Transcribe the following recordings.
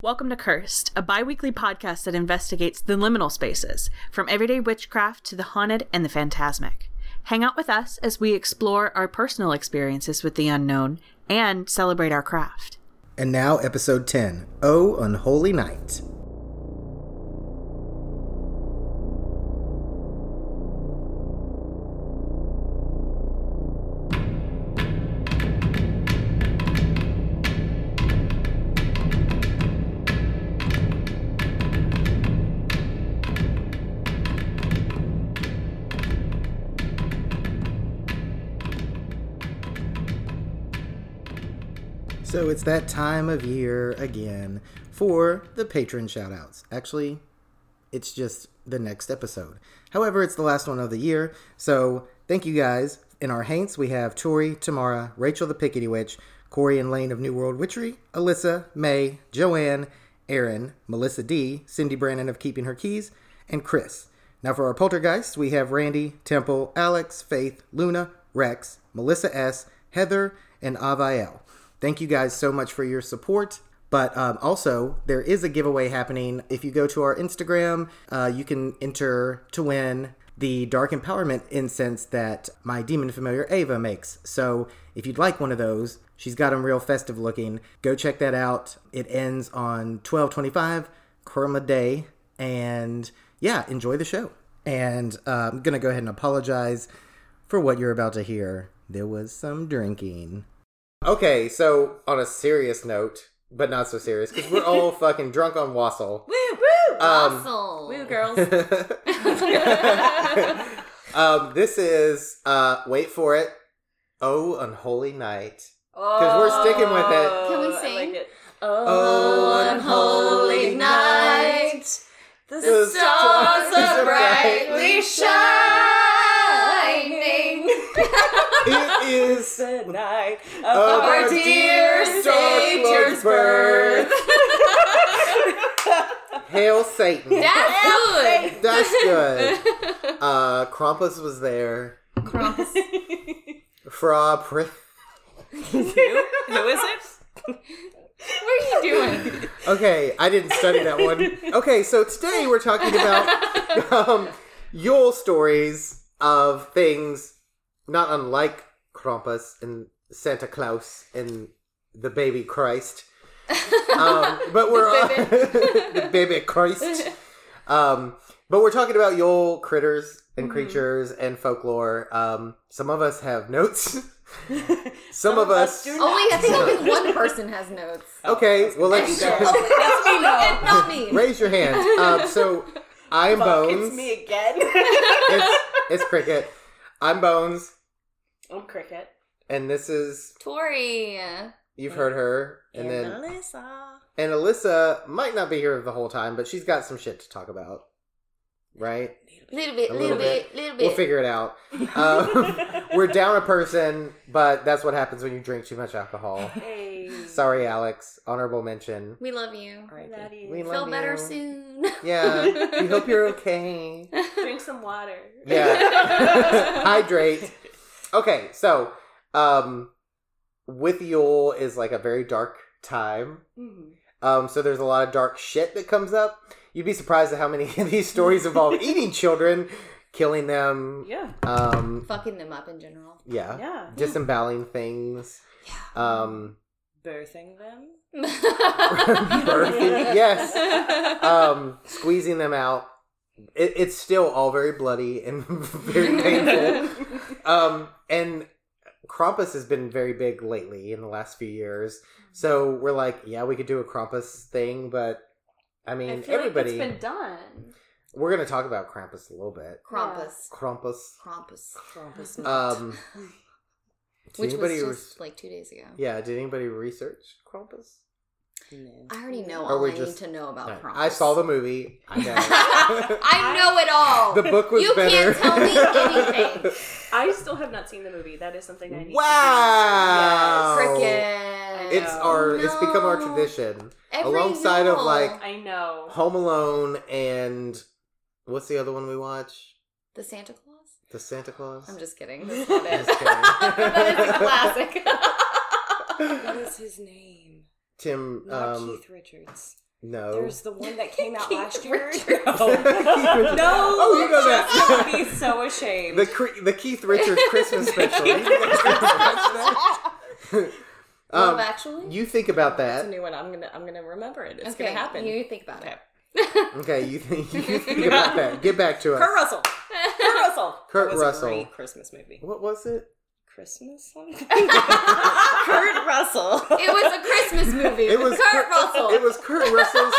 Welcome to Cursed, a bi-weekly podcast that investigates the liminal spaces, from everyday witchcraft to the haunted and the phantasmic. Hang out with us as we explore our personal experiences with the unknown and celebrate our craft. And now, episode 10, Oh, Unholy Night. So it's that time of year again for the patron shoutouts. Actually, it's just the next episode. However, it's the last one of the year. So thank you guys. In our haints, we have Tori, Tamara, Rachel the Pickety Witch, Corey and Lane of New World Witchery, Alyssa, May, Joanne, Aaron, Melissa D, Cindy Brannon of Keeping Her Keys, and Chris. Now for our poltergeists, we have Randy, Temple, Alex, Faith, Luna, Rex, Melissa S, Heather, and Aviel. Thank you guys so much for your support. But also, there is a giveaway happening. If you go to our Instagram, you can enter to win the Dark Empowerment Incense that my Demon Familiar Ava makes. So if you'd like one of those, she's got them real festive looking. Go check that out. It ends on 12/25, Kurma Day. And yeah, enjoy the show. And I'm going to go ahead and apologize for what you're about to hear. There was some drinking. Okay, so on a serious note, but not so serious, because we're all fucking drunk on wassail. Woo, woo! Wassail! Woo, girls. This is, wait for it, Oh, Unholy Night. Because we're sticking with it. Can we sing? I like it. Oh, unholy night, the stars are brightly shining. It is the night of our dear Savior's birth. Hail Satan. That's good. That's good. Krampus was there. Krampus. Who is it? What are you doing? Okay, I didn't study that one. Okay, so today we're talking about Yule stories of things not unlike Krampus and Santa Claus and the baby Christ. But we're the baby Christ. But we're talking about Yule critters and creatures and folklore. Some of us have notes. Some of us do not. Only I think only one person has notes. Okay, well let's go. That's me, not me. Raise your hand. So I'm Bones. It's me again. It's Cricket. I'm Bones. I'm Cricket. And this is Tori. You've heard her. And then Alyssa. And Alyssa might not be here the whole time, but she's got some shit to talk about. Right? A little bit. We'll figure it out. We're down a person, but that's what happens when you drink too much alcohol. Hey. Sorry, Alex. Honorable mention. We love you. We love you. Feel better soon. Yeah. We hope you're okay. Drink some water. Yeah. Hydrate. Okay, so with Yule is like a very dark time. Mm-hmm. So there's a lot of dark shit that comes up. You'd be surprised at how many of these stories involve eating children, killing them. Yeah. Fucking them up in general. Yeah. Yeah. Disemboweling things. Yeah. Birthing them. Birthing, yes. Squeezing them out. It's still all very bloody and very painful. And Krampus has been very big lately in the last few years. So we're like, yeah, we could do a Krampus thing, but I mean, everybody. Like it's been done. We're going to talk about Krampus a little bit. Krampus. Krampus. Which was just like 2 days ago. Yeah. Did anybody research Krampus? No. I already know all I need to know about Krampus. I saw the movie. I know. I know it all. The book was better. You can't tell me anything. I still have not seen the movie. That is something I need to do. Wow. Yes. Freaking. It's become our tradition. Alongside of like Home Alone and what's the other one we watch? The Santa Claus? The Santa Claus? I'm just kidding. That's not it. That is a classic. What is his name? Tim Keith Richards. No. There's the one that came out last year. No. No. Oh, you know that. I'm going to be so ashamed. The Keith Richards Christmas special. Are you guys going to watch that? Love Actually? You think about that. It's a new one. I'm gonna remember it. It's gonna happen. You think about it. Okay, you think about that. Get back to us. Kurt Russell. That was a great Christmas movie. What was it? Christmas something? Kurt Russell. It was a Christmas movie. It was Kurt Russell. It was Kurt Russell's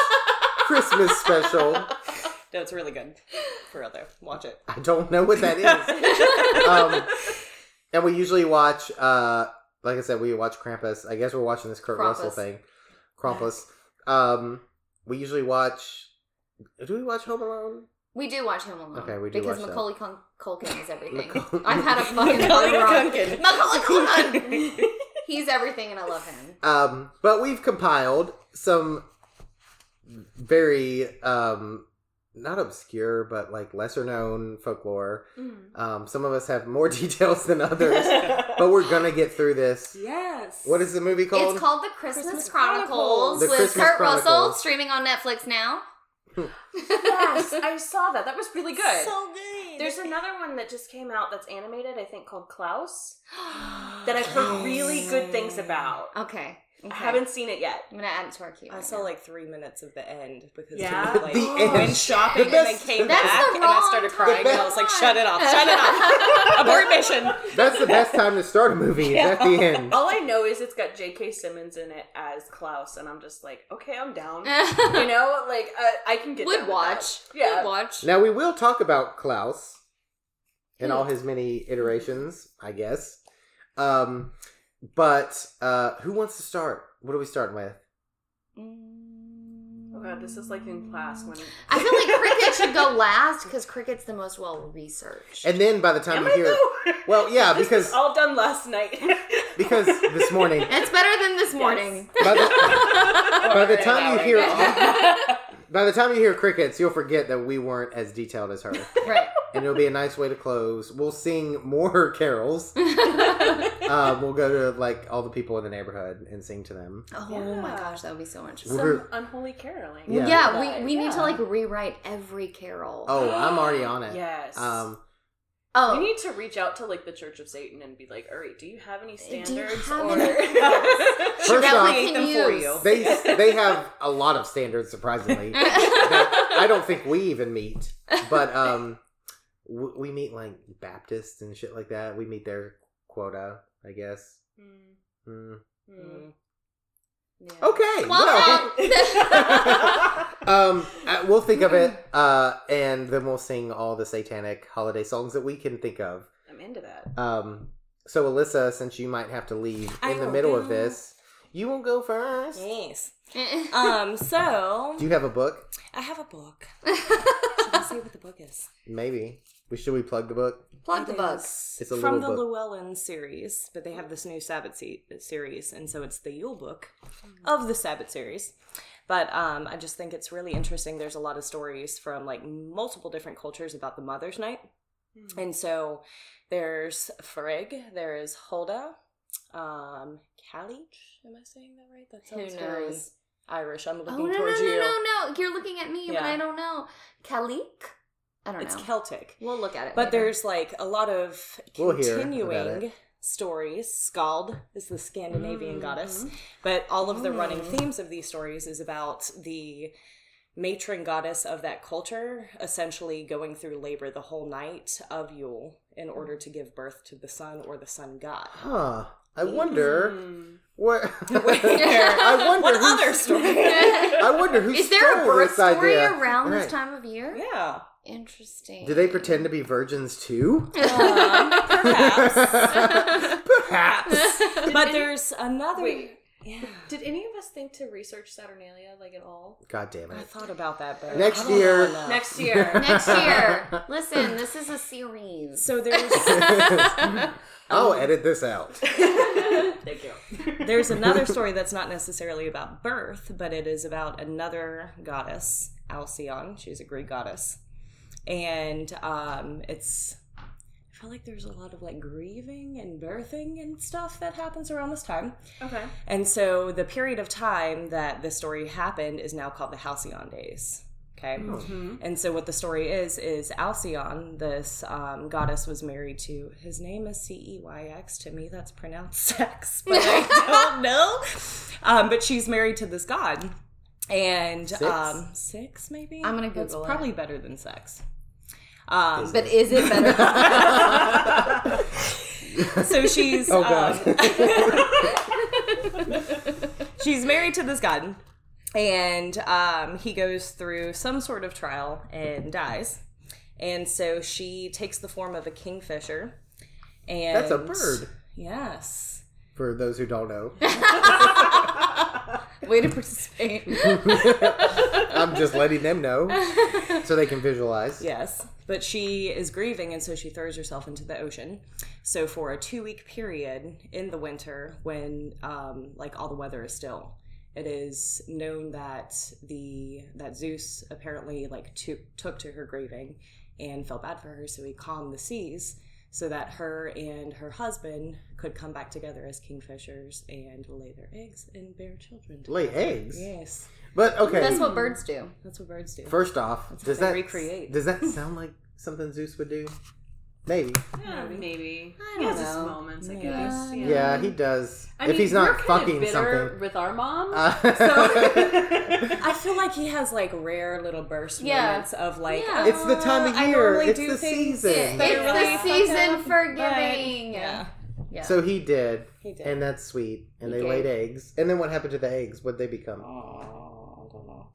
Christmas special. No, it's really good. For real though. Watch it. I don't know what that is. And we usually watch like I said, we watch Krampus. I guess we're watching this Kurt Russell thing. Krampus. We usually watch... Do we watch Home Alone? We do watch Home Alone. Okay, we do watch that. Because Macaulay Culkin is everything. I've had a fucking... Macaulay Culkin! He's everything and I love him. But we've compiled some very... not obscure, but like lesser known folklore. Mm-hmm. Some of us have more details than others, but we're gonna get through this. Yes. What is the movie called? It's called The Christmas Chronicles with Kurt Russell, streaming on Netflix now. Yes, I saw that. That was really good. So good. There's another one that just came out that's animated, I think, called Klaus, that I've heard really good things about. Okay. I haven't seen it yet. I'm going to add it to our queue. I saw like 3 minutes of the end because we like, went shopping and then came back and I started crying and I was like, shut it off. Abort mission. That's the best time to start a movie is at the end. All I know is it's got J.K. Simmons in it as Klaus and I'm just like, okay, I'm down. You know, like I can get down with watch. That. Yeah. Would watch. Now we will talk about Klaus in all his many iterations, I guess. But who wants to start? What are we starting with? Oh god, this is like in class when I feel like Cricket should go last because Cricket's the most well researched. And then by the time you hear, well, yeah, this because was all done last night. Because this morning, it's better than this morning. Yes. By the time you hear Crickets, you'll forget that we weren't as detailed as her. Right. And it'll be a nice way to close. We'll sing more carols. We'll go to like all the people in the neighborhood and sing to them. Oh my gosh, that would be so much fun. Some unholy caroling. Yeah, we need to like rewrite every carol. Oh, I'm already on it. Yes. We need to reach out to like the Church of Satan and be like, all right, do you have any standards? First off, they have a lot of standards, surprisingly. I don't think we even meet, but we meet like Baptists and shit like that. We meet their quota, I guess. Yeah. Okay. Well. We'll think of it, and then we'll sing all the satanic holiday songs that we can think of. I'm into that. So Alyssa, since you might have to leave in the middle of this, you won't go first. Yes. So. Do you have a book? I have a book. Should I say what the book is? Maybe. Should we plug the book? Plug the book. It's from the Llewellyn series, but they have this new Sabbath series, and so it's the Yule book of the Sabbath series. But I just think it's really interesting. There's a lot of stories from like multiple different cultures about the Mother's Night, and so there's Freygg, there is Hulda, Callic. Am I saying that right? That sounds very Irish. I'm looking towards you. No. You're looking at me, but I don't know. Callic. I don't know. It's Celtic. We'll look at it. But there's like a lot of continuing stories. Skald is the Scandinavian goddess. But all of the running themes of these stories is about the matron goddess of that culture essentially going through labor the whole night of Yule in order to give birth to the sun or the sun god. Huh. I wonder who is there a birth story around this time of year? Yeah. Interesting. Do they pretend to be virgins too? Perhaps. But there's another... Wait. Yeah. Did any of us think to research Saturnalia like at all? God damn it. I thought about that, but Next year. Listen, this is a series. So there's... I'll edit this out. Thank you. There's another story that's not necessarily about birth, but it is about another goddess, Alcyon. She's a Greek goddess. And it's I feel like there's a lot of like grieving and birthing and stuff that happens around this time. Okay. And so the period of time that this story happened is now called the Halcyon Days. Okay. Mm-hmm. And so what the story is Alcyon, this goddess, was married to, his name is C-E-Y-X. To me, that's pronounced sex, but I don't know. But she's married to this god. And six maybe? I'm going to Google it. It's probably better than sex. But is it better than sex? So she's... Oh, God. She's married to this god. And he goes through some sort of trial and dies. And so she takes the form of a kingfisher. And that's a bird. Yes. For those who don't know. Way to participate. I'm just letting them know so they can visualize. Yes. But she is grieving, and so she throws herself into the ocean. So for a 2-week period in the winter when, all the weather is still, it is known that that Zeus apparently took to her grieving and felt bad for her, so he calmed the seas so that her and her husband could come back together as kingfishers and lay their eggs and bear children. Together. Lay eggs? Yes. But okay, that's what birds do. That's what birds do. First off, does that sound like something Zeus would do? Maybe. Yeah, maybe. I don't know. He has his moments, I guess. Yeah. Yeah, he does. I mean, he's not fucking something with our mom, so I feel like he has rare little burst moments of it's the time of year. It's the season. It's the season for giving. Yeah. Yeah. So he did, and that's sweet. And they laid eggs. And then what happened to the eggs? What'd they become? I don't know.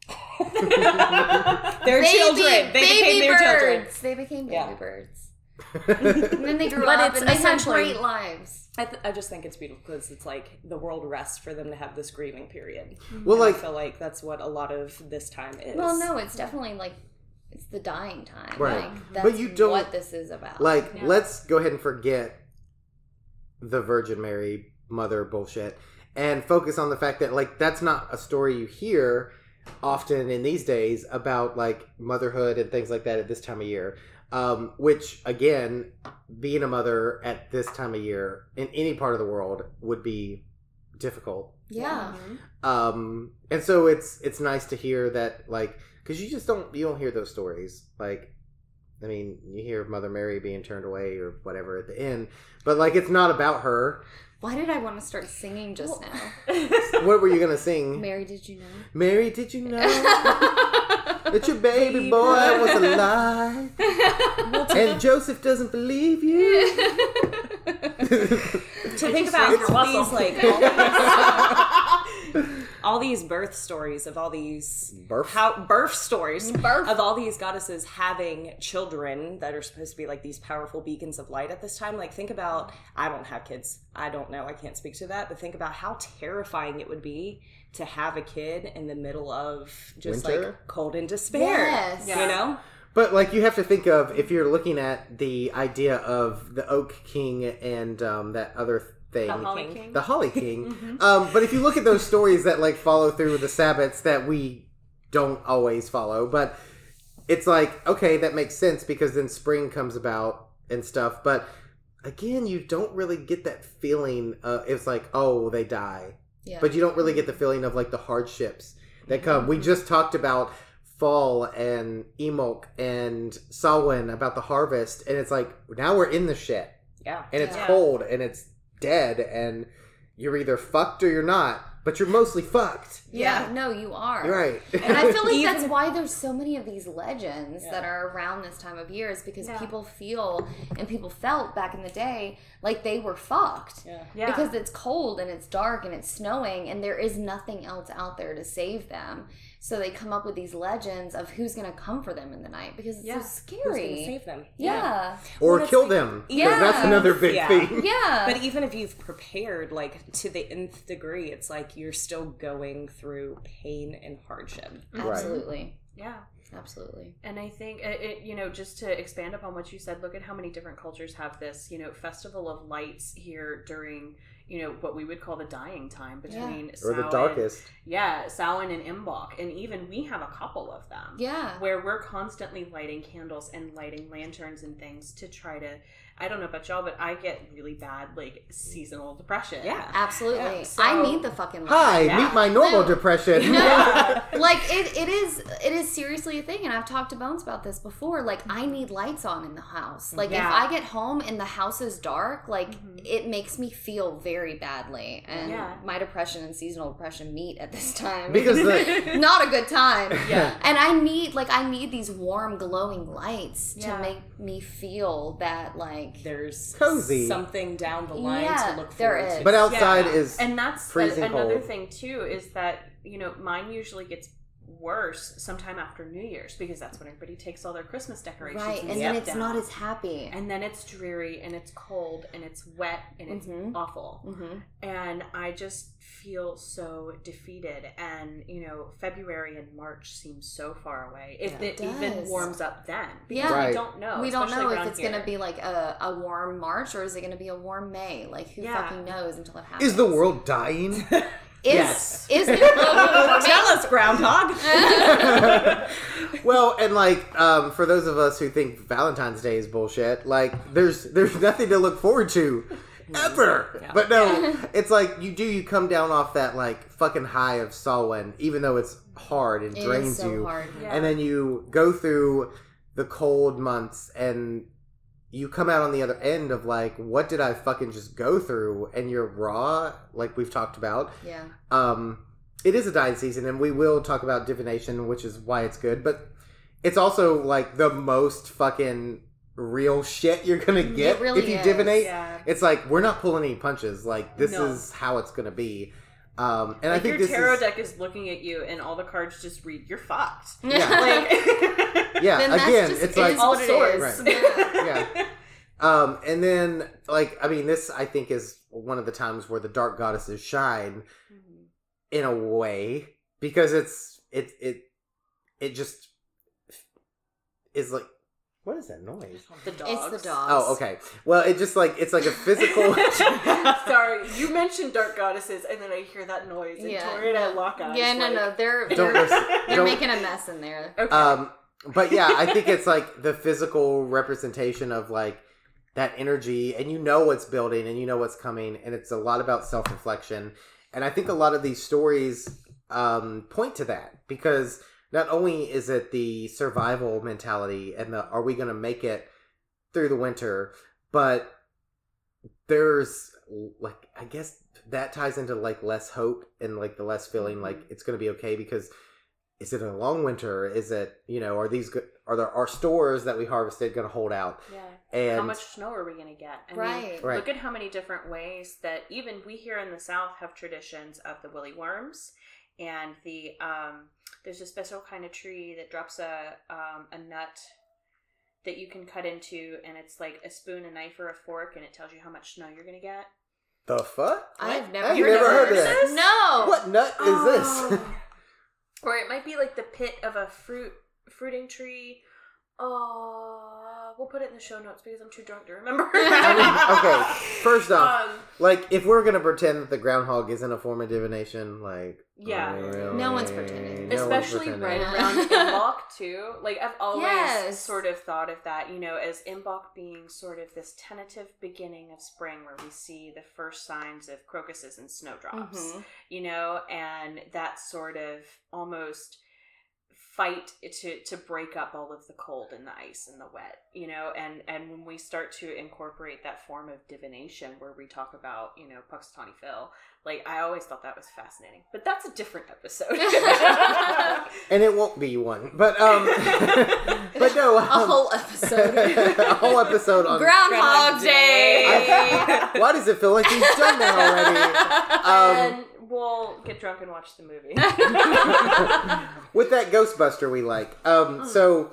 Their children. They became their children. They became baby birds. And then they grew up and they had great lives. I just think it's beautiful because it's the world rests for them to have this grieving period. Well, I feel like that's what a lot of this time is. Well, no, it's definitely it's the dying time. Right. That's what this is about. Let's go ahead and forget the Virgin Mary mother bullshit and focus on the fact that that's not a story you hear often in these days about motherhood and things like that at this time of year. Which, again, being a mother at this time of year in any part of the world would be difficult. Yeah. And so it's nice to hear that, because you don't hear those stories. I mean, you hear Mother Mary being turned away or whatever at the end, but it's not about her. Why did I want to start singing just now? What were you gonna sing? Mary, did you know? Mary, did you know? That your baby boy was alive. And Joseph doesn't believe you. To think about all these birth stories of all these... birth stories of all these goddesses having children that are supposed to be these powerful beacons of light at this time. Think about... I don't have kids. I don't know. I can't speak to that. But think about how terrifying it would be to have a kid in the middle of just winter? Cold and despair. Yes. You know? But you have to think of, if you're looking at the idea of the Oak King and that other thing. The Holly King. Mm-hmm. But if you look at those stories that follow through with the Sabbaths that we don't always follow, but it's okay, that makes sense because then spring comes about and stuff. But again, you don't really get that feeling of, it's oh, they die. Yeah. But you don't really get the feeling of the hardships that come. We just talked about fall and Imbolc and Samhain, about the harvest, and it's now we're in the shit. Yeah. And it's cold and it's dead and you're either fucked or you're not. But you're mostly fucked. Yeah. No, you are. You're right. And I feel that's why there's so many of these legends that are around this time of year, is because people feel, and people felt back in the day, they were fucked. Yeah. Yeah. Because it's cold and it's dark and it's snowing and there is nothing else out there to save them. So they come up with these legends of who's going to come for them in the night because it's so scary. Who's going to save them? Yeah. Or kill them. Yeah. Because that's another big thing. Yeah. But even if you've prepared, to the nth degree, it's you're still going through pain and hardship. Absolutely. Right. Yeah. Absolutely. And I think, just to expand upon what you said, look at how many different cultures have this, festival of lights here during... what we would call the dying time between Samhain, or the darkest. Yeah, Samhain and Imbolc. And even we have a couple of them. Yeah. Where we're constantly lighting candles and lighting lanterns and things to try to I don't know about y'all, but I get really bad, like, seasonal depression. Yeah, absolutely. Yeah, so, I need the fucking life. Meet my normal depression. No, like, it is seriously a thing, and I've talked to Bones about this before. Like, I need lights on in the house. Like, if I get home and the house is dark, like, it makes me feel very badly. And my depression and seasonal depression meet at this time. Because not a good time. Yeah. And I need these warm, glowing lights to make me feel that, like, there's cozy something down the line to look forward to. But outside is freezing cold. And that's another thing, too, is that, you know, mine usually gets worse sometime after New Year's because that's when everybody takes all their Christmas decorations. Right, and then it's not as happy. And then it's dreary, and it's cold, and it's wet, and it's awful. Mm-hmm. And I just feel so defeated. And, you know, February and March seem so far away. If it even warms up then. Because we don't know. We don't know if it's going to be like a warm March or is it going to be a warm May. Like, who fucking knows until it happens. Is the world dying? Is there tell us, Groundhog. Well, and like for those of us who think Valentine's Day is bullshit, like there's nothing to look forward to ever. Yeah. But no, it's like you come down off that like fucking high of Samhain, even though it's hard and drains so you, hard. Yeah. And then you go through the cold months and you come out on the other end of, like, what did I fucking just go through? And you're raw, like we've talked about. Yeah. It is a dying season, and we will talk about divination, which is why it's good. But it's also, like, the most fucking real shit you're going to get really if you divinate. Yeah. It's like, we're not pulling any punches. Like, this is how it's going to be. And like I think your tarot deck is looking at you, and all the cards just read, "You're fucked." Yeah, like, again, it's like all sorts. Right. Yeah. And then, like, I mean, this I think is one of the times where the dark goddesses shine, in a way, because it just is like. What is that noise? The dogs. It's the dogs. Oh, okay. Well, it just like, it's like a physical. Sorry, you mentioned dark goddesses and then I hear that noise and Tori and I lock eyes. Yeah, no. They're making a mess in there. Okay. But yeah, I think it's like the physical representation of like that energy and you know what's building and you know what's coming and it's a lot about self-reflection. And I think a lot of these stories point to that because not only is it the survival mentality and the are we going to make it through the winter, but there's, like, I guess that ties into, like, less hope and, like, the less feeling like it's going to be okay because is it a long winter? Is it, you know, are stores that we harvested going to hold out? Yeah. And how much snow are we going to get? I mean, look at how many different ways that even we here in the South have traditions of the willy worms. And the there's a special kind of tree that drops a nut that you can cut into, and it's like a spoon, a knife, or a fork, and it tells you how much snow you're gonna get. The fuck? I've never heard of this. No. What nut is this? Or it might be like the pit of a fruiting tree. We'll put it in the show notes because I'm too drunk to remember. I mean, okay, first off, like, if we're going to pretend that the groundhog isn't a form of divination, like... Yeah, no one's pretending. Especially right around Imbolc, too. Like, I've always sort of thought of that, you know, as Imbolc being sort of this tentative beginning of spring where we see the first signs of crocuses and snowdrops, you know, and that sort of almost... fight to break up all of the cold and the ice and the wet, you know, and when we start to incorporate that form of divination where we talk about, you know, Puxatawny Phil, like, I always thought that was fascinating, but that's a different episode. And it won't be one, but but no, a whole episode on Groundhog Day. Why does it feel like he's done that already? And we'll get drunk and watch the movie. With that Ghostbuster we like. So,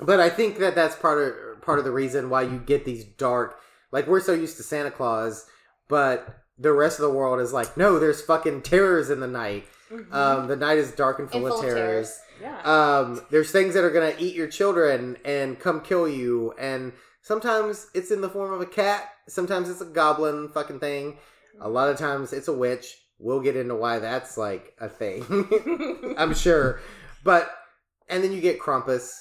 but I think that that's part of the reason why you get these dark, like, we're so used to Santa Claus, but the rest of the world is like, no, there's fucking terrors in the night. The night is dark and full of terrors. Yeah. There's things that are going to eat your children and come kill you. And sometimes it's in the form of a cat. Sometimes it's a goblin fucking thing. A lot of times it's a witch. We'll get into why that's like a thing. I'm sure. But, and then you get Krampus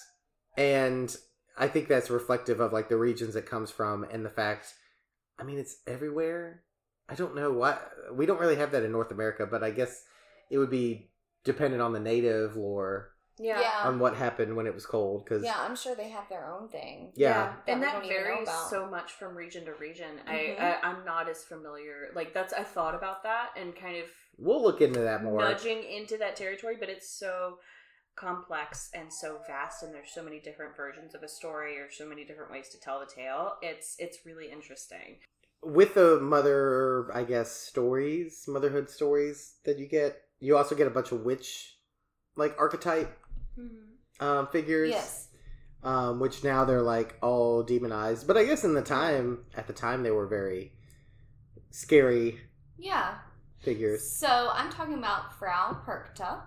and I think that's reflective of like the regions it comes from and the fact, I mean, it's everywhere. I don't know why. We don't really have that in North America, but I guess it would be dependent on the native lore. Yeah. On what happened when it was cold. Cause, yeah, I'm sure they have their own thing. Yeah. And that varies so much from region to region. Mm-hmm. I'm not as familiar. Like, that's, I thought about that and kind of... We'll look into that more. Nudging into that territory, but it's so complex and so vast, and there's so many different versions of a story or so many different ways to tell the tale. It's really interesting. With the mother, I guess, stories, motherhood stories that you get, you also get a bunch of witch, like, archetype figures. Yes. Which now they're, like, all demonized. But I guess in the time, at the time, they were very scary. Yeah. Figures. So I'm talking about Frau Perchta.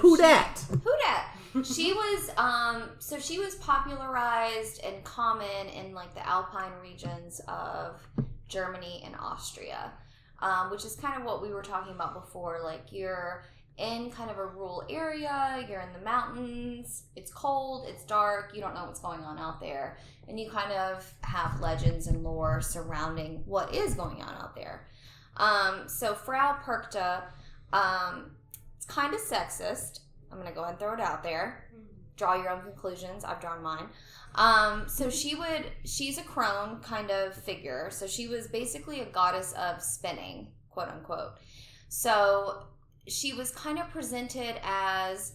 Who dat? She was popularized and common in like the Alpine regions of Germany and Austria, which is kind of what we were talking about before. Like, you're in kind of a rural area, you're in the mountains, it's cold, it's dark, you don't know what's going on out there, and you kind of have legends and lore surrounding what is going on out there. So Frau Perchta, it's kind of sexist. I'm going to go ahead and throw it out there. Draw your own conclusions. I've drawn mine. So she's a crone kind of figure. So she was basically a goddess of spinning, quote unquote. So she was kind of presented as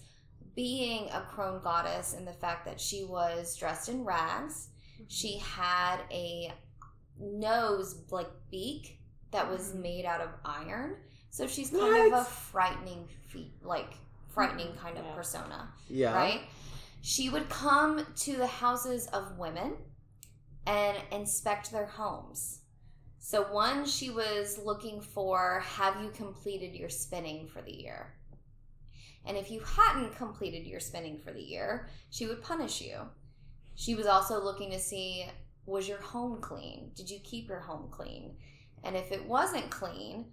being a crone goddess in the fact that she was dressed in rags. She had a nose, like beak, that was made out of iron. So she's kind of a frightening kind of persona. Yeah. Right? She would come to the houses of women and inspect their homes. So one, she was looking for, have you completed your spinning for the year? And if you hadn't completed your spinning for the year, she would punish you. She was also looking to see, was your home clean? Did you keep your home clean? And if it wasn't clean,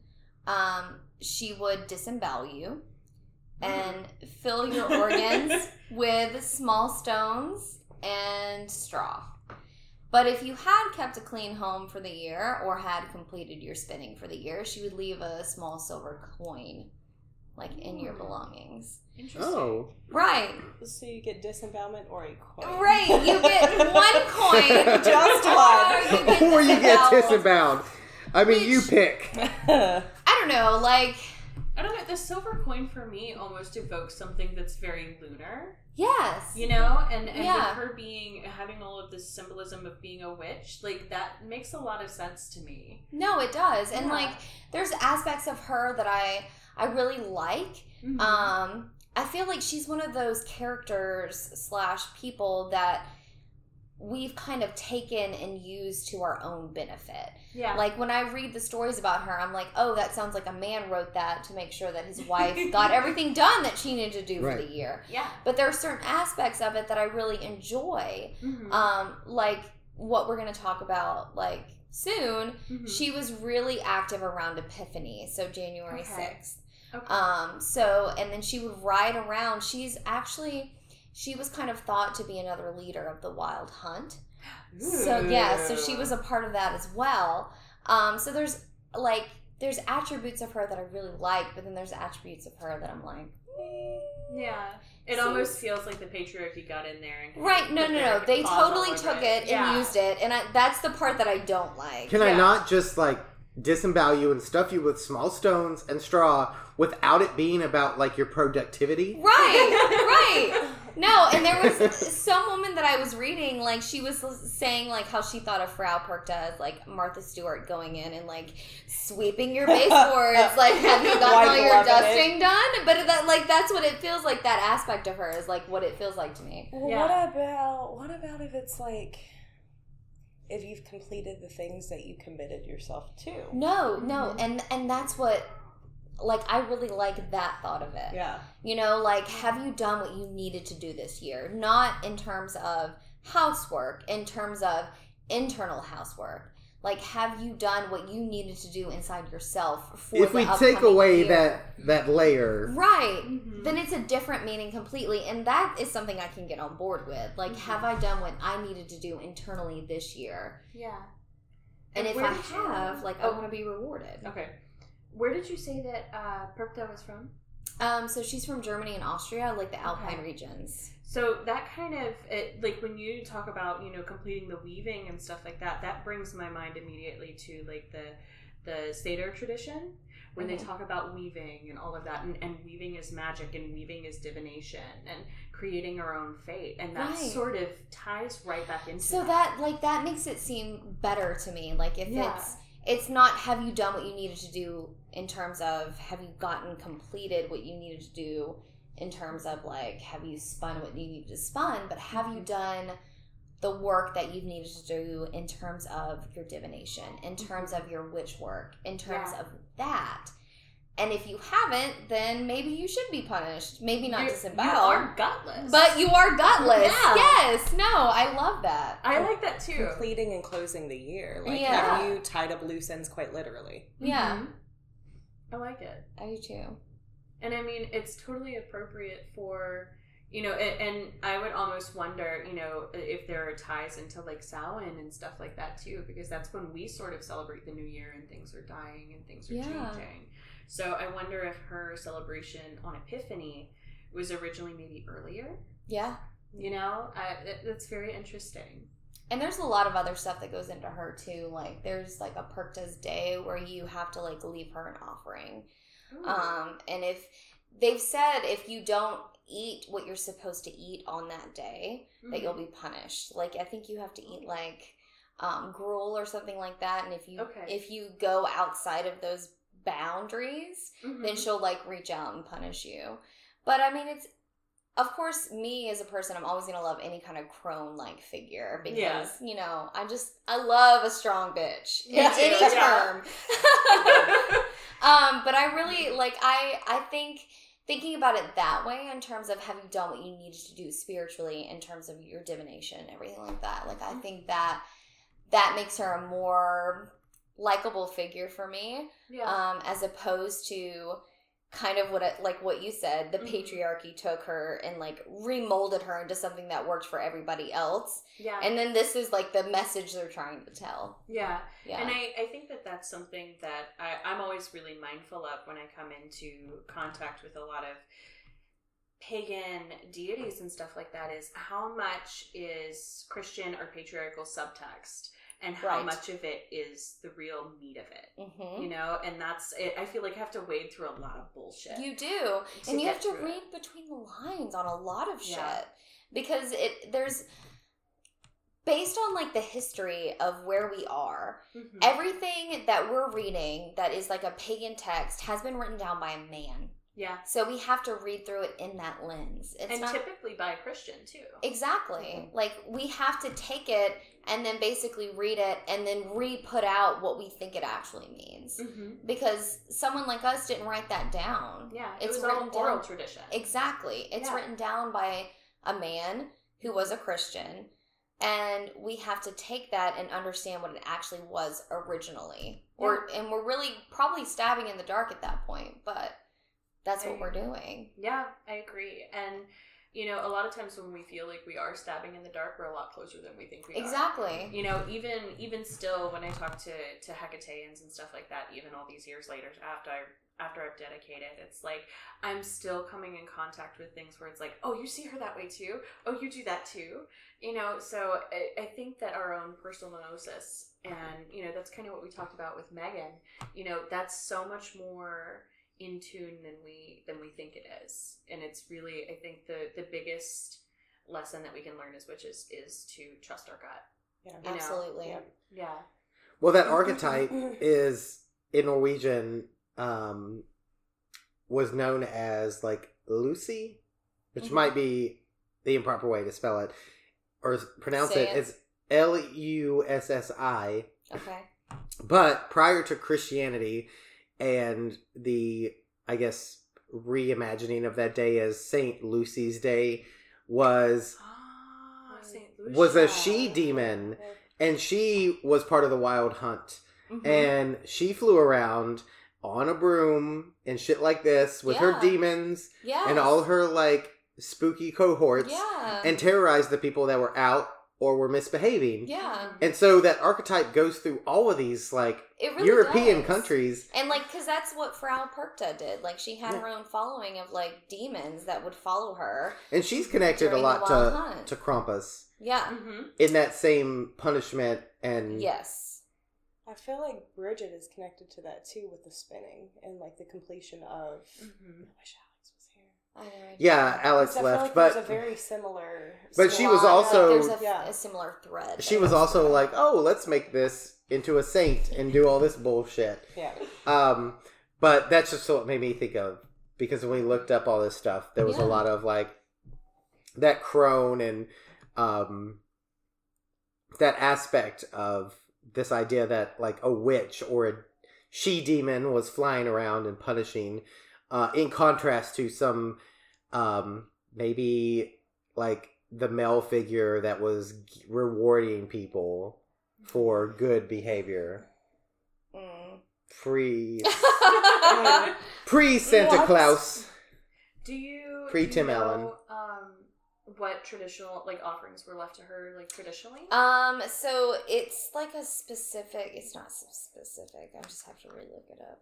she would disembowel you and fill your organs with small stones and straw. But if you had kept a clean home for the year or had completed your spinning for the year, she would leave a small silver coin, like, in your belongings. Interesting. Oh. Right. So you get disembowelment or a coin. Right. You get one coin. Just one. Or you get disemboweled. I mean, you pick. I don't know. The silver coin for me almost evokes something that's very lunar. Yes. You know, and with her having all of this symbolism of being a witch, like, that makes a lot of sense to me. No, it does. And like, there's aspects of her that I really like. Mm-hmm. I feel like she's one of those characters / people that we've kind of taken and used to our own benefit. Yeah. Like, when I read the stories about her, I'm like, oh, that sounds like a man wrote that to make sure that his wife got everything done that she needed to do for the year. Yeah. But there are certain aspects of it that I really enjoy. Mm-hmm. Like what we're going to talk about, like, soon. Mm-hmm. She was really active around Epiphany, so January 6th. Okay. And then she would ride around. She was kind of thought to be another leader of the Wild Hunt. Ooh. So, yeah, so she was a part of that as well. So there's attributes of her that I really like, but then there's attributes of her that I'm like, yeah. It almost feels like the patriarchy got in there. And right, no. They totally took it and used it, and that's the part that I don't like. Can I not just, like, disembowel you and stuff you with small stones and straw without it being about, like, your productivity? Right. No, and there was some woman that I was reading, like, she was saying, like, how she thought of Frau Perchta as, like, Martha Stewart going in and, like, sweeping your baseboards, like, have you gotten all your dusting done? But, that, like, that's what it feels like, that aspect of her is, like, what it feels like to me. Well, yeah. What about if it's, like, if you've completed the things that you committed yourself to? No, and that's what... Like, I really like that thought of it. Yeah. You know, like, have you done what you needed to do this year? Not in terms of housework, in terms of internal housework. Like, have you done what you needed to do inside yourself for the upcoming year? If we take away that layer. Right. Mm-hmm. Then it's a different meaning completely. And that is something I can get on board with. Like, mm-hmm. have I done what I needed to do internally this year? Yeah. And if I have, like, I want to be rewarded. Okay. Where did you say that Perchta was from? So she's from Germany and Austria, like the Alpine regions. So that kind of, like, when you talk about, you know, completing the weaving and stuff like that, that brings my mind immediately to, like, the Seder tradition, where mm-hmm. they talk about weaving and all of that, and weaving is magic, and weaving is divination, and creating our own fate, and that sort of ties right back into So that, like, that makes it seem better to me, like, if it's not have you done what you needed to do in terms of have you completed what you needed to do in terms of, like, have you spun what you needed to spun, but have you done the work that you've needed to do in terms of your divination, in terms of your witch work, in terms of that. And if you haven't, then maybe you should be punished. Maybe not disemboweled. You are gutless. But you are gutless. Yeah. Yes. No, I love that. I like that too. Completing and closing the year. Like, have you tied up loose ends quite literally? Yeah. Mm-hmm. I like it. I do too. And I mean, it's totally appropriate for, you know, and I would almost wonder, you know, if there are ties into, like, Samhain and stuff like that too, because that's when we sort of celebrate the new year and things are dying and things are changing. So I wonder if her celebration on Epiphany was originally maybe earlier. Yeah. You know, that's very interesting. And there's a lot of other stuff that goes into her too. Like, there's, like, a Perchta's Day where you have to, like, leave her an offering. Ooh. And if they've said if you don't eat what you're supposed to eat on that day, mm-hmm. that you'll be punished. Like, I think you have to eat, like, gruel or something like that. And if you go outside of those boundaries, mm-hmm. then she'll, like, reach out and punish you. But I mean, it's, of course, me as a person, I'm always gonna love any kind of crone like figure because you know, I love a strong bitch in any term. But I really like, I think thinking about it that way in terms of have you done what you needed to do spiritually in terms of your divination and everything like that. Like, I think that makes her a more likable figure for me, as opposed to kind of what you said, the mm-hmm. patriarchy took her and, like, remolded her into something that worked for everybody else. Yeah. And then this is, like, the message they're trying to tell. Yeah. Yeah. And I think that that's something that I'm always really mindful of when I come into contact with a lot of pagan deities and stuff like that is how much is Christian or patriarchal subtext. And how much of it is the real meat of it, mm-hmm. you know? And that's it. I feel like I have to wade through a lot of bullshit. You do. And you have to read between the lines on a lot of shit. Because there's... Based on, like, the history of where we are, mm-hmm. everything that we're reading that is, like, a pagan text has been written down by a man. Yeah. So we have to read through it in that lens. It's typically by a Christian, too. Exactly. Mm-hmm. Like, we have to take it and then basically read it and then re-put out what we think it actually means. Mm-hmm. Because someone like us didn't write that down. Yeah. It was all oral tradition. Exactly. It's written down by a man who was a Christian. And we have to take that and understand what it actually was originally. Yeah. And we're really probably stabbing in the dark at that point, but... That's what we're doing. Yeah, I agree. And, you know, a lot of times when we feel like we are stabbing in the dark, we're a lot closer than we think we are. Exactly. You know, even still, when I talk to Hecateans and stuff like that, even all these years later after I've dedicated, it's like I'm still coming in contact with things where it's like, oh, you see her that way too? Oh, you do that too? You know, so I think that our own personal gnosis and, you know, that's kind of what we talked about with Megan. You know, that's so much more... in tune than we think it is. And it's really, I think the biggest lesson that we can learn as witches is to trust our gut. Yeah. Absolutely. Know? Yeah. Well, that archetype is in Norwegian was known as, like, Lucy, which mm-hmm. might be the improper way to spell it or pronounce it. It's Lussi. Okay. But prior to Christianity, and the, I guess, reimagining of that day as St. Lucy's Day was a she demon. And she was part of the Wild Hunt. Mm-hmm. And she flew around on a broom and shit like this with her demons and all her, like, spooky cohorts and terrorized the people that were out or were misbehaving. Yeah. And so that archetype goes through all of these, like, really European countries. And, like, because that's what Frau Perchta did. Like, she had her own following of, like, demons that would follow her. And she's connected a lot to Krampus. Yeah. Mm-hmm. In that same punishment and... Yes. I feel like Bridget is connected to that, too, with the spinning and, like, the completion of... Mm-hmm. I wish Alex was here. Yeah, Alex left. I feel like but there's a very similar... But she was also... Like there's a similar thread. She was also like, oh, let's make this into a saint and do all this bullshit. Yeah. But that's just what made me think of. Because when we looked up all this stuff, there was a lot of, like, that crone and... that aspect of this idea that, like, a witch or a she-demon was flying around and punishing, in contrast to some, maybe, like, the male figure that was rewarding people for good behavior. Mm. Pre-Santa Claus. Do you... Pre-Tim Allen. What traditional, like, offerings were left to her, like, traditionally? So it's, like, a specific, it's not so specific. I just have to really look it up.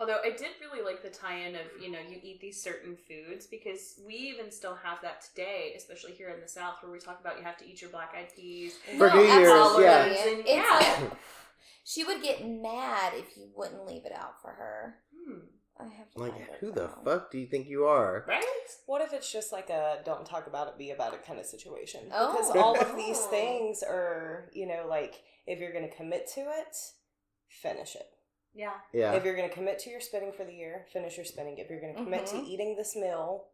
Although I did really like the tie-in of, you know, you eat these certain foods, because we even still have that today, especially here in the South, where we talk about you have to eat your black-eyed peas. For New Year's, and like, she would get mad if you wouldn't leave it out for her. Hmm. I have to who the fuck do you think you are? Right? What if it's just like a don't talk about it, be about it kind of situation? Oh. Because all of these things are, you know, like, if you're going to commit to it, finish it. Yeah. Yeah. If you're going to commit to your spinning for the year, finish your spinning. If you're going to commit to eating this meal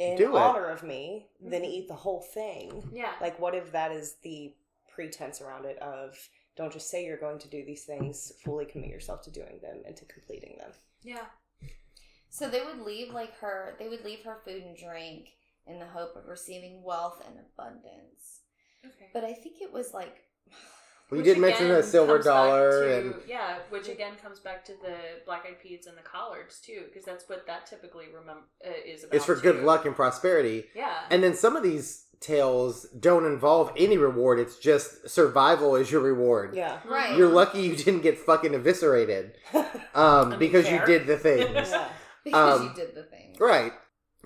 in honor of me, then eat the whole thing. Yeah. Like, what if that is the pretense around it of don't just say you're going to do these things, fully commit yourself to doing them and to completing them. Yeah. So they would leave her food and drink in the hope of receiving wealth and abundance. Okay. But I think it was like... Well, you did mention a silver dollar. Yeah, which again comes back to the black-eyed peas and the collards, too, because that's what that typically is about. It's for good luck and prosperity. Yeah. And then some of these tales don't involve any reward. It's just survival is your reward. Yeah. Right. You're lucky you didn't get fucking eviscerated because you did the things. Yeah. Because you did the thing. Right.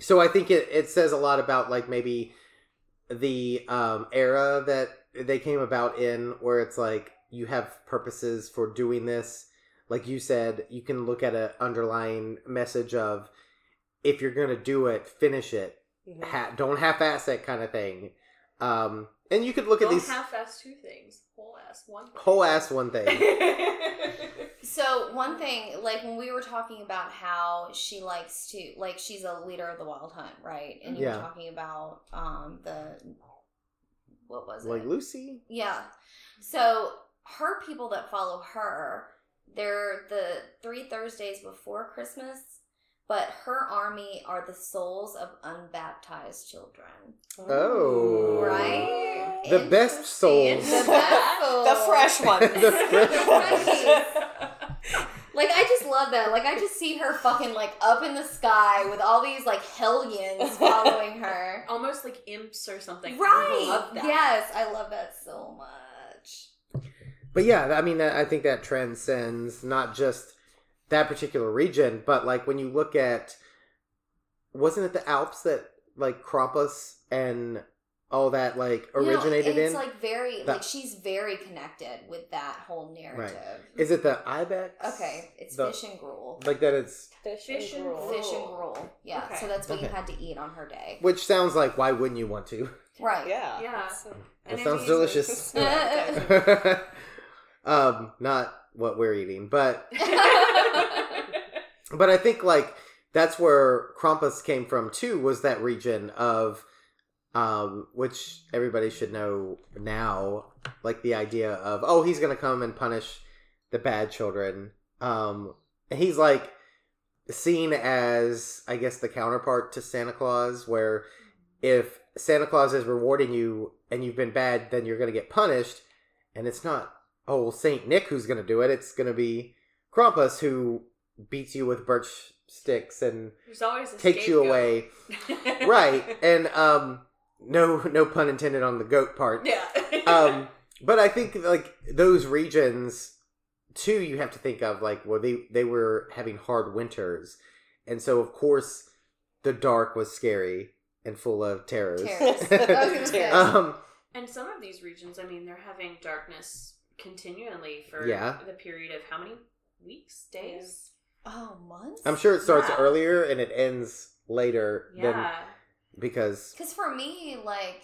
So I think it says a lot about, like, maybe the era that they came about in, where it's like you have purposes for doing this. Like you said, you can look at an underlying message of if you're going to do it, finish it. Mm-hmm. Don't half-ass that kind of thing. And you could look at these... Don't half-ass two things. Whole-ass one thing. So, one thing, like, when we were talking about how she likes to, like, she's a leader of the Wild Hunt, right? And you were talking about what was it? Like Lucy? Yeah. So, her people that follow her, they're the 3 Thursdays before Christmas, but her army are the souls of unbaptized children. Oh. Right? The best souls. The best souls. The fresh ones. The fresh ones. Like, I just love that. Like, I just see her fucking, like, up in the sky with all these, like, hellions following her. Almost like imps or something. Right. I love that. Yes, I love that so much. But, yeah, I mean, I think that transcends not just that particular region, but, like, when you look at... Wasn't it the Alps that, like, Krampus and... all that, like, originated in? It's, like, very... like, she's very connected with that whole narrative. Right. Is it the ibex? Okay. It's fish and gruel. Like, that it's... Fish and gruel. Fish and gruel. Yeah. Okay. So that's what you had to eat on her day. Which sounds like, why wouldn't you want to? Right. Yeah. Yeah. That sounds delicious. Not what we're eating, but... But I think, like, that's where Krampus came from, too, was that region of... which everybody should know now, like the idea of, oh, he's going to come and punish the bad children. And he's like seen as, I guess, the counterpart to Santa Claus, where if Santa Claus is rewarding you and you've been bad, then you're going to get punished. And it's not, oh, Saint Nick who's going to do it. It's going to be Krampus who beats you with birch sticks and takes you away. Right. And no pun intended on the goat part. Yeah. But I think, like, those regions, too, you have to think of, like, well, they were having hard winters. And so, of course, the dark was scary and full of terrors. And some of these regions, I mean, they're having darkness continually for the period of how many weeks, days? Oh, months? I'm sure it starts earlier and it ends later. Yeah. Because for me, like...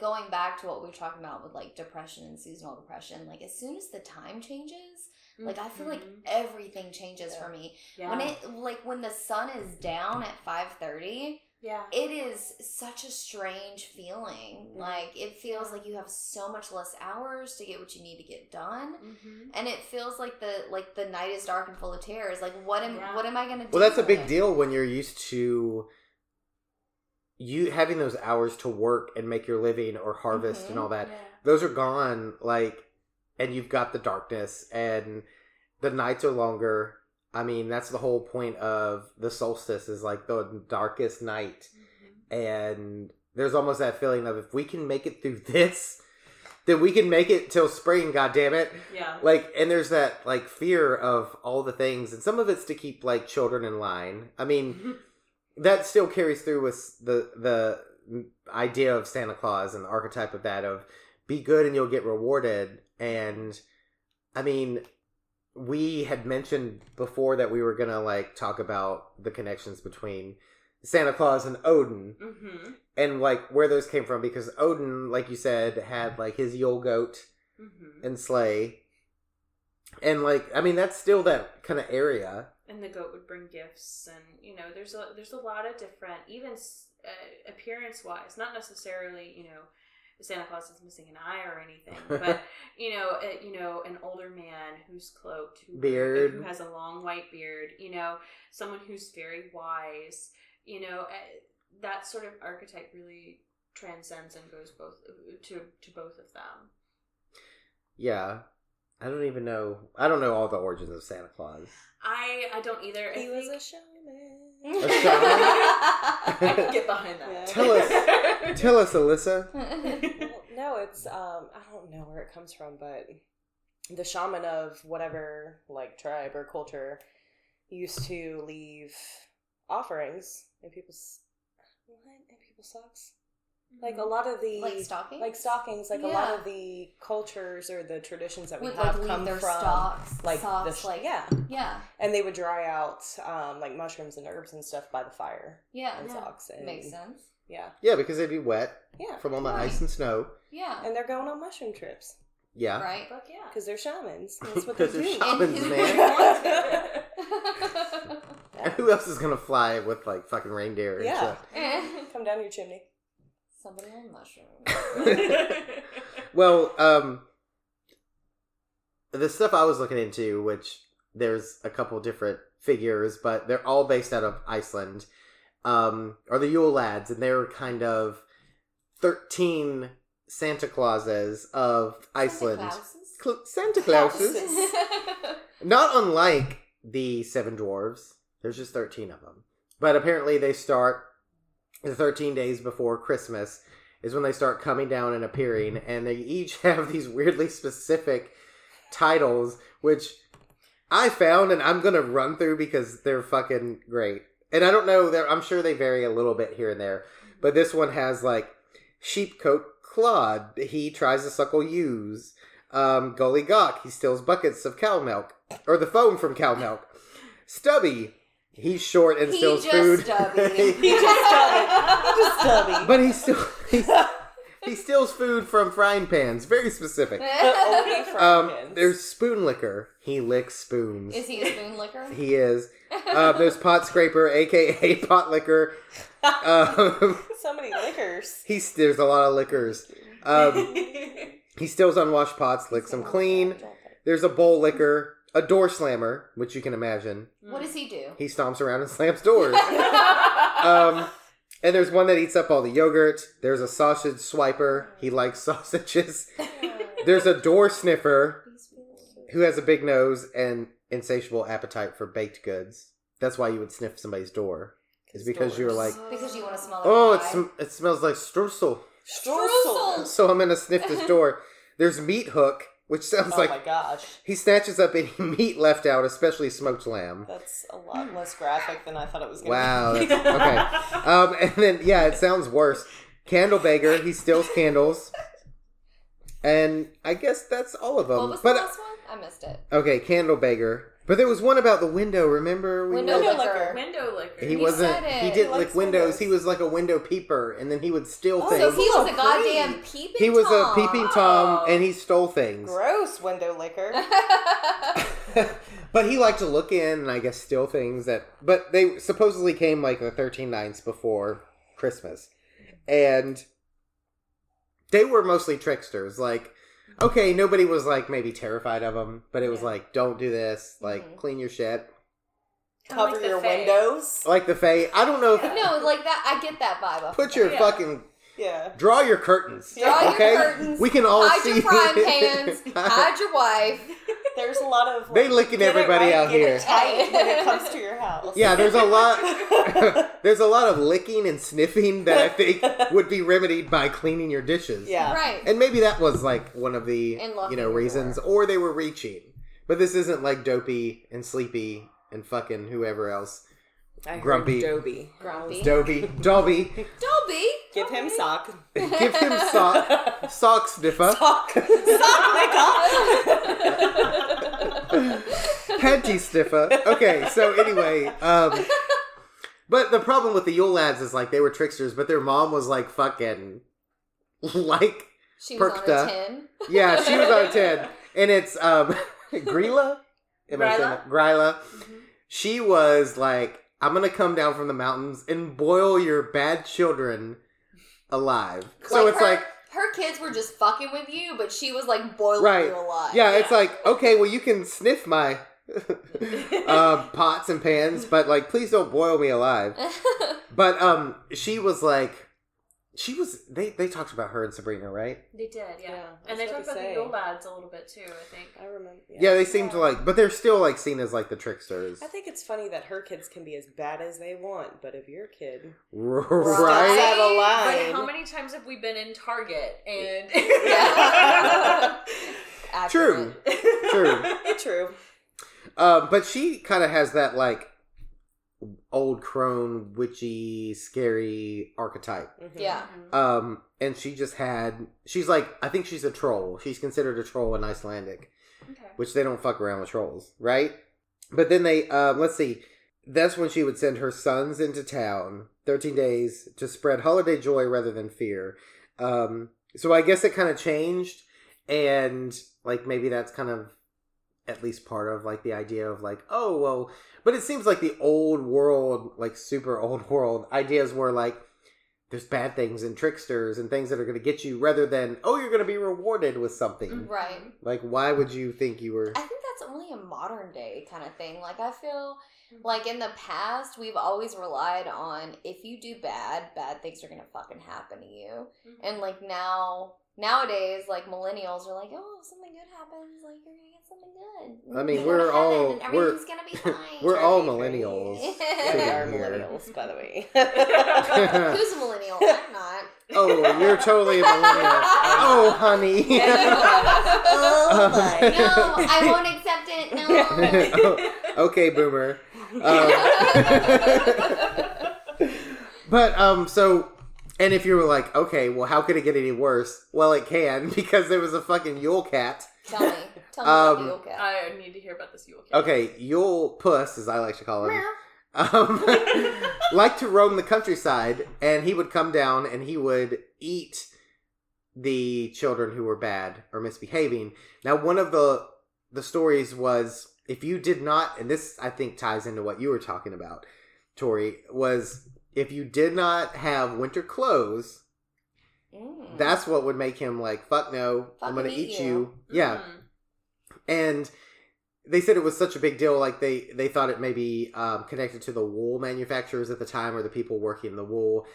going back to what we were talking about with, like, depression and seasonal depression, like, as soon as the time changes, like, I feel like everything changes for me. Yeah. When the sun is down at 5:30, it is such a strange feeling. Mm-hmm. Like, it feels like you have so much less hours to get what you need to get done. Mm-hmm. And it feels like the night is dark and full of terrors. Like, what am I going to do? Well, that's a big deal when you're used to... you having those hours to work and make your living or harvest and all that, those are gone, like, and you've got the darkness and the nights are longer. I mean, that's the whole point of the solstice is, like, the darkest night. Mm-hmm. And there's almost that feeling of, if we can make it through this, then we can make it till spring, goddammit. Yeah. Like, and there's that, like, fear of all the things. And some of it's to keep, like, children in line. I mean... that still carries through with the idea of Santa Claus and the archetype of that, of be good and you'll get rewarded. And, I mean, we had mentioned before that we were going to, like, talk about the connections between Santa Claus and Odin. Mm-hmm. And, like, where those came from. Because Odin, like you said, had, like, his Yule goat and sleigh. And, like, I mean, that's still that kind of area. And the goat would bring gifts, and, you know, there's a lot of different, even appearance-wise, not necessarily, you know, Santa Claus is missing an eye or anything, but, you know, an older man who's cloaked, who has a long white beard, you know, someone who's very wise, you know, that sort of archetype really transcends and goes both to both of them. Yeah. I don't even know. I don't know all the origins of Santa Claus. I don't either. He was a shaman. A shaman? I can get behind that. Yeah. Tell us, Alyssa. Well, no, it's I don't know where it comes from, but the shaman of whatever, like, tribe or culture used to leave offerings in people's socks. Like a lot of the... Like stockings. Like a lot of the cultures or the traditions that we have come from... Socks. Yeah. Yeah. And they would dry out, like, mushrooms and herbs and stuff by the fire. Yeah. And socks. And, makes sense. Yeah. Yeah, because they'd be wet. Yeah. From all the ice and snow. Yeah. And they're going on mushroom trips. Yeah. Right? Fuck yeah. Because they're shamans. That's what they do. Because they're shamans, man. And who else is going to fly with, like, fucking reindeer and stuff? Come down your chimney. Somebody on mushrooms. Well, the stuff I was looking into, which there's a couple different figures, but they're all based out of Iceland, are the Yule Lads, and they're kind of 13 Santa Clauses of Iceland. Santa Clauses. Not unlike the Seven Dwarves. There's just 13 of them. But apparently they start... the 13 days before Christmas is when they start coming down and appearing, and they each have these weirdly specific titles, which I found, and I'm going to run through because they're fucking great. And I don't know, I'm sure they vary a little bit here and there, but this one has, like, Sheepcoat Claude, he tries to suckle ewes, Gully Gawk, he steals buckets of cow milk, or the foam from cow milk, Stubby, he's short and steals food. He's just stubby. But he steals food from frying pans. Very specific. Only frying pans. There's spoon licker. He licks spoons. Is he a spoon licker? He is. There's pot scraper, a.k.a. pot licker. So many lickers. There's a lot of lickers. He steals unwashed pots, licks them clean. There's a bowl licker. A door slammer, which you can imagine. What does he do? He stomps around and slams doors. And there's one that eats up all the yogurt. There's a sausage swiper. He likes sausages. There's a door sniffer who has a big nose and insatiable appetite for baked goods. That's why you would sniff somebody's door. Is because you're like... Because you want to smell it. Oh, it smells like streusel. Streusel! So I'm going to sniff this door. There's meat hook, which sounds like... Oh my gosh. He snatches up any meat left out, especially smoked lamb. That's a lot less graphic than I thought it was going to be. Wow. Okay. And then, yeah, it sounds worse. Candlebagger, he steals candles. And I guess that's all of them. What was the last one? I missed it. Okay, Candlebagger. But there was one about the window, remember? Window licker. Window licker. He wasn't... He didn't lick windows. He was like a window peeper, and then he would steal things. So he was a goddamn peeping Tom. He was a peeping Tom, and he stole things. Gross, window licker. But he liked to look in, and I guess steal things that... But they supposedly came like the 13 nights before Christmas. And... They were mostly tricksters. Like, okay, nobody was like maybe terrified of them, but it was like, don't do this. Like, clean your shit. Cover like your windows. Like the fae. I don't know. No, like that. I get that vibe. Put your fucking. Yeah. Draw your curtains. Yeah. Draw your curtains. We can all see. Hide your frying pans. Hide your wife. There's a lot of. Like, they licking everybody out here. Tight when it comes to your house. Yeah, there's a lot. There's a lot of licking and sniffing that I think would be remedied by cleaning your dishes. Yeah, right. And maybe that was like one of the reasons, or they were reaching. But this isn't like Dopey and Sleepy and fucking whoever else. Grumpy. Dobby. Give him sock. Give him sock. Sock sniffer. Sock. Panty sniffer. Okay, so anyway, but the problem with the Yule Lads is like they were tricksters, but their mom was like fucking like she was Perchta. On a 10. Yeah, she was on a 10. And it's Grýla? Grýla. Mm-hmm. She was like, I'm going to come down from the mountains and boil your bad children alive. Like so it's her kids were just fucking with you, but she was like boiling you alive. Yeah, it's like, okay, well, you can sniff my pots and pans, but like, please don't boil me alive. But she was like, they talked about her and Sabrina, right? They did, yeah. And they talked about the Yule Lads a little bit too, I think. I remember. Yeah, they seem to like, but they're still like seen as like the tricksters. I think it's funny that her kids can be as bad as they want, but if your kid steps out of line. But how many times have we been in Target and True. But she kind of has that like old crone, witchy, scary archetype. Mm-hmm. Yeah. And she just had... She's like... I think she's a troll. She's considered a troll in Icelandic. Okay. Which they don't fuck around with trolls, right? But then they... let's see. That's when she would send her sons into town. 13 days to spread holiday joy rather than fear. So I guess it kind of changed. And like maybe that's kind of... at least part of like the idea of like, oh well, but it seems like the old world, like super old world ideas were like there's bad things and tricksters and things that are going to get you rather than, oh, you're going to be rewarded with something, right? Like, why would you think you were? I think that's only a modern day kind of thing. Like, I feel like in the past we've always relied on if you do bad things are going to fucking happen to you. Mm-hmm. And like nowadays, like millennials are like, oh, if something good happens, like you're gonna get something good. I mean, everything's gonna be fine. We're all millennials. We are millennials, by the way. Who's a millennial? I'm not. Oh, you're totally a millennial. Oh, honey. No, I won't accept it. No. Oh, okay, boomer. But so. And if you were like, okay, well, how could it get any worse? Well, it can, because there was a fucking Yule cat. Tell me about Yule cat. I need to hear about this Yule cat. Okay, Yule Puss, as I like to call him, liked to roam the countryside, and he would come down and he would eat the children who were bad or misbehaving. Now, one of the stories was, if you did not, and this, I think, ties into what you were talking about, Tori, was... If you did not have winter clothes, that's what would make him like, fuck no, I'm going to eat you. Mm-hmm. Yeah. And they said it was such a big deal, like they thought it maybe connected to the wool manufacturers at the time or the people working the wool,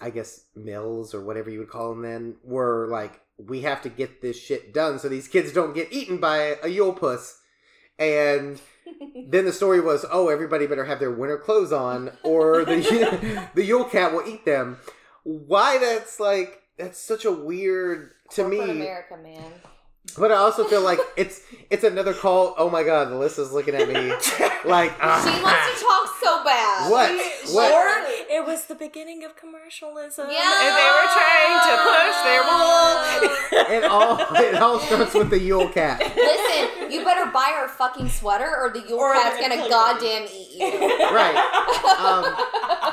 I guess mills or whatever you would call them then, were like we have to get this shit done so these kids don't get eaten by a Yule puss. And then the story was, oh, everybody better have their winter clothes on or the the Yule cat will eat them. Why that's like, that's such a weird, to Corporate me. America, man. But I also feel like it's another call. Oh my God, Alyssa's looking at me like she wants to talk so bad. What? Or it was the beginning of commercialism. Yeah. And they were trying to push their wool. It all starts with the Yule cat. Listen, you better buy her fucking sweater, or the Yule cat's gonna goddamn eat you. Right.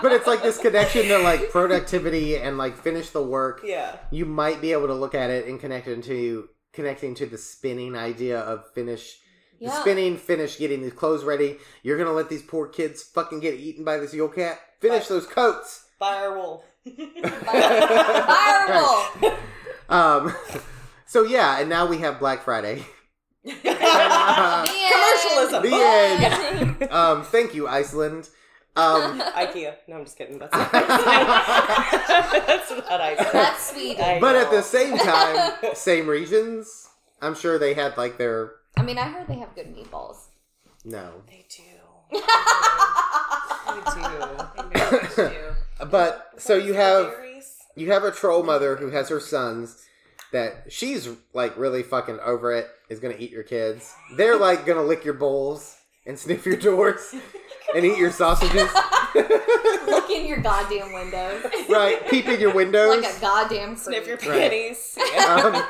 But it's like this connection to like productivity and like finish the work. Yeah. You might be able to look at it and connect it to. Connecting to the spinning idea of finish, yeah. The spinning, finish, getting these clothes ready. You're going to let these poor kids fucking get eaten by this Yule cat? Finish those coats. Buy our wool. Buy our wool. So yeah, and now we have Black Friday. Commercialism. The end. Thank you, Iceland. IKEA. No, I'm just kidding. That's not IKEA. That's Sweden. But at the same time, same regions. I'm sure they had like their. I mean, I heard they have good meatballs. No, they do. They do. But so you have a troll mother who has her sons that she's like really fucking over it. Is gonna eat your kids. They're like gonna lick your bowls and sniff your doors. And eat your sausages. Look in your goddamn windows. Right. Peep in your windows. Like a goddamn sniff your panties. Right.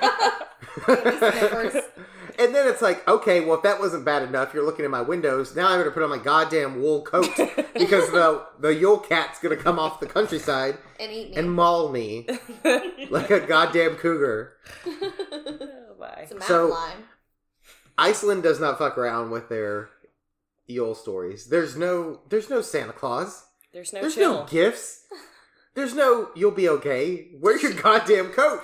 And then it's like, okay, well, if that wasn't bad enough, you're looking in my windows. Now I'm going to put on my goddamn wool coat because the Yule cat's going to come off the countryside and eat me. And maul me like a goddamn cougar. Oh, my. It's a mountain lion. Iceland does not fuck around with their Yule stories. There's no Santa Claus. There's no gifts. There's no you'll be okay. Wear your goddamn coat.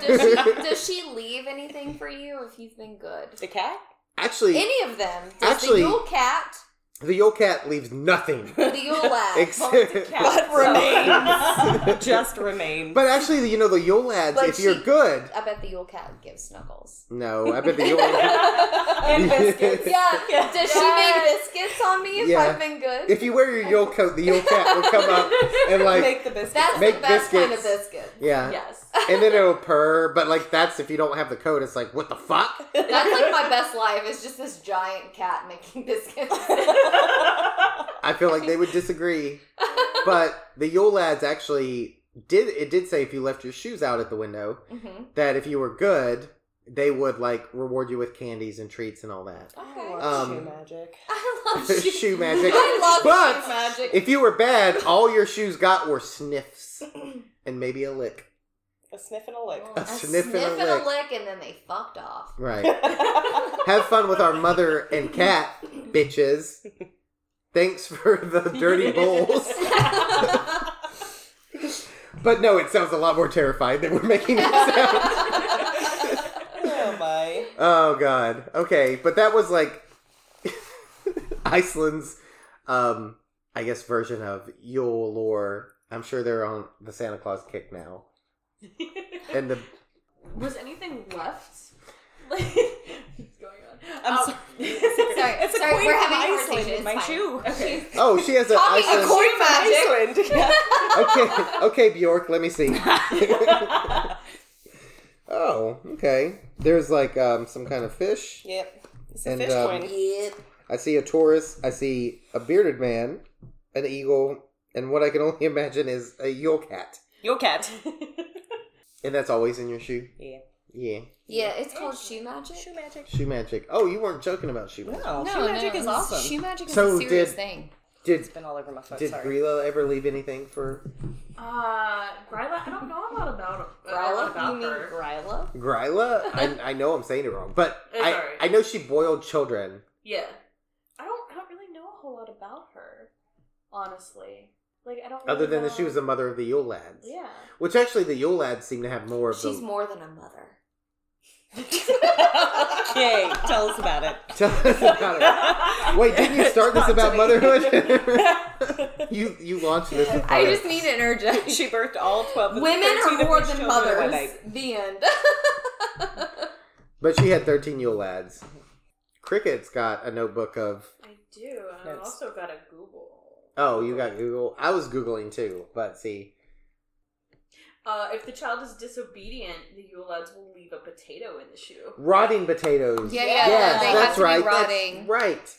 Does she leave anything for you if you've been good? The cat? Actually, any of them. The Yule cat. The Yule cat leaves nothing. The Yule Lads. Except what remains. Just remains. But actually, you know, the Yule Lads, but if you're good. I bet the Yule cat gives snuggles. No, I bet the Yule and biscuits. Yeah. Does she make biscuits on me if I've been good? If you wear your Yule coat, the Yule cat will come up and like. Make the biscuits. That's the best kind of biscuit. Yeah. Yes. And then it'll purr. But like, that's if you don't have the coat. It's like, what the fuck? That's like my best life is just this giant cat making biscuits. I feel like they would disagree. But the Yule Lads actually did say if you left your shoes out at the window, mm-hmm. that if you were good, they would like reward you with candies and treats and all that. Okay. I love shoe magic. I love shoe magic. But if you were bad, all your shoes got were sniffs and maybe a lick. A sniff and a lick. A sniff and a lick, and then they fucked off. Right. Have fun with our mother and cat, bitches. Thanks for the dirty bowls. But no, it sounds a lot more terrifying than we're making it sound. Oh, my. Oh, God. Okay, but that was like Iceland's, I guess, version of Yule lore. I'm sure they're on the Santa Claus kick now. And was anything left? Like, what's going on? I'm sorry. It's a coin from Iceland in my shoe. Okay. Oh, she has an Iceland. A coin from Iceland. Yeah. Okay, Bjork, let me see. Oh, okay. There's like some kind of fish. Yep. It's a fish coin. Yep. I see a tortoise. I see a bearded man, an eagle, and what I can only imagine is a Yule cat. Yule cat. And that's always in your shoe? Yeah. Yeah, it's called shoe magic. Shoe magic. Oh, you weren't joking about shoe magic. No, shoe magic is awesome. Shoe magic is a serious thing. It's been all over my foot. Did Grýla ever leave anything for... Grýla? I don't know a lot about Grýla. You mean Grýla? Grýla? I know I'm saying it wrong, but I know she boiled children. Yeah. I don't really know a whole lot about her, honestly. Like, I don't really Other than know. That she was the mother of the Yule Lads. Yeah. Which actually the Yule Lads seem to have more of She's more than a mother. Okay, tell us about it. Wait, didn't you start this about motherhood? You launched this. I just need an urgent. She birthed all 12 women are more than mothers. The end. But she had 13 Yule Lads. Cricket's got a notebook of... I do. I've also got a Google. Oh, you got Google. I was Googling too, but see... if the child is disobedient, the Yule Lads will leave a potato in the shoe. Rotting potatoes. Yeah. They have to be rotting. That's right.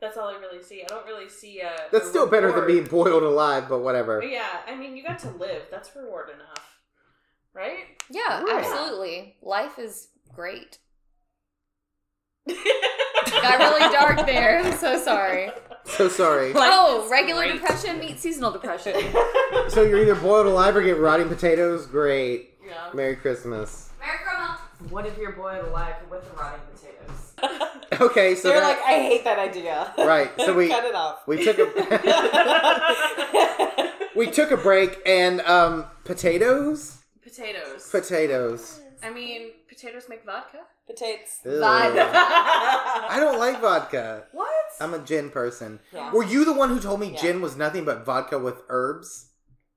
That's all I really see. I don't really see a That's still reward. Better than being boiled alive, but whatever. But yeah, I mean, you got to live. That's reward enough. Right? Yeah, right. Absolutely. Life is great. Got really dark there. I'm so sorry. Like, regular great. Depression meets seasonal depression. So you're either boiled alive or get rotting potatoes. Great. Yeah. Merry Christmas. Merry Christmas. What if you're boiled alive with rotting potatoes? Okay, so they're like, I hate that idea. Right. So we cut it off. We took a break and potatoes. Potatoes. I mean, potatoes make vodka. Potatoes. Ew. Vodka. I don't like vodka. What? I'm a gin person. Yeah. Were you the one who told me gin was nothing but vodka with herbs?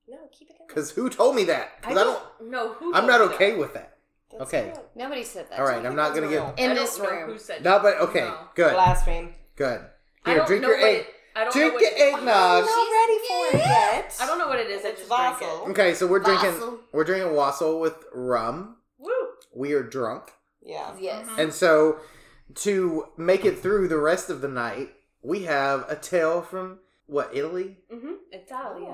No, keep it in. Because who told me that? I don't know who. I'm not okay with that. That's okay. Good. Nobody said that. All right, I'm not going to give in this room. Who said no, but okay, no. Good. Blaspheme. Good. Here, drink your egg. Drink your eggnog. I'm not ready for it yet. I don't know what it is. I just drank it. Okay, so we're drinking wassail with rum. Woo. We are drunk. Yeah. Yes. Mm-hmm. And so to make it through the rest of the night, we have a tale from Italy? Mm-hmm. Italia.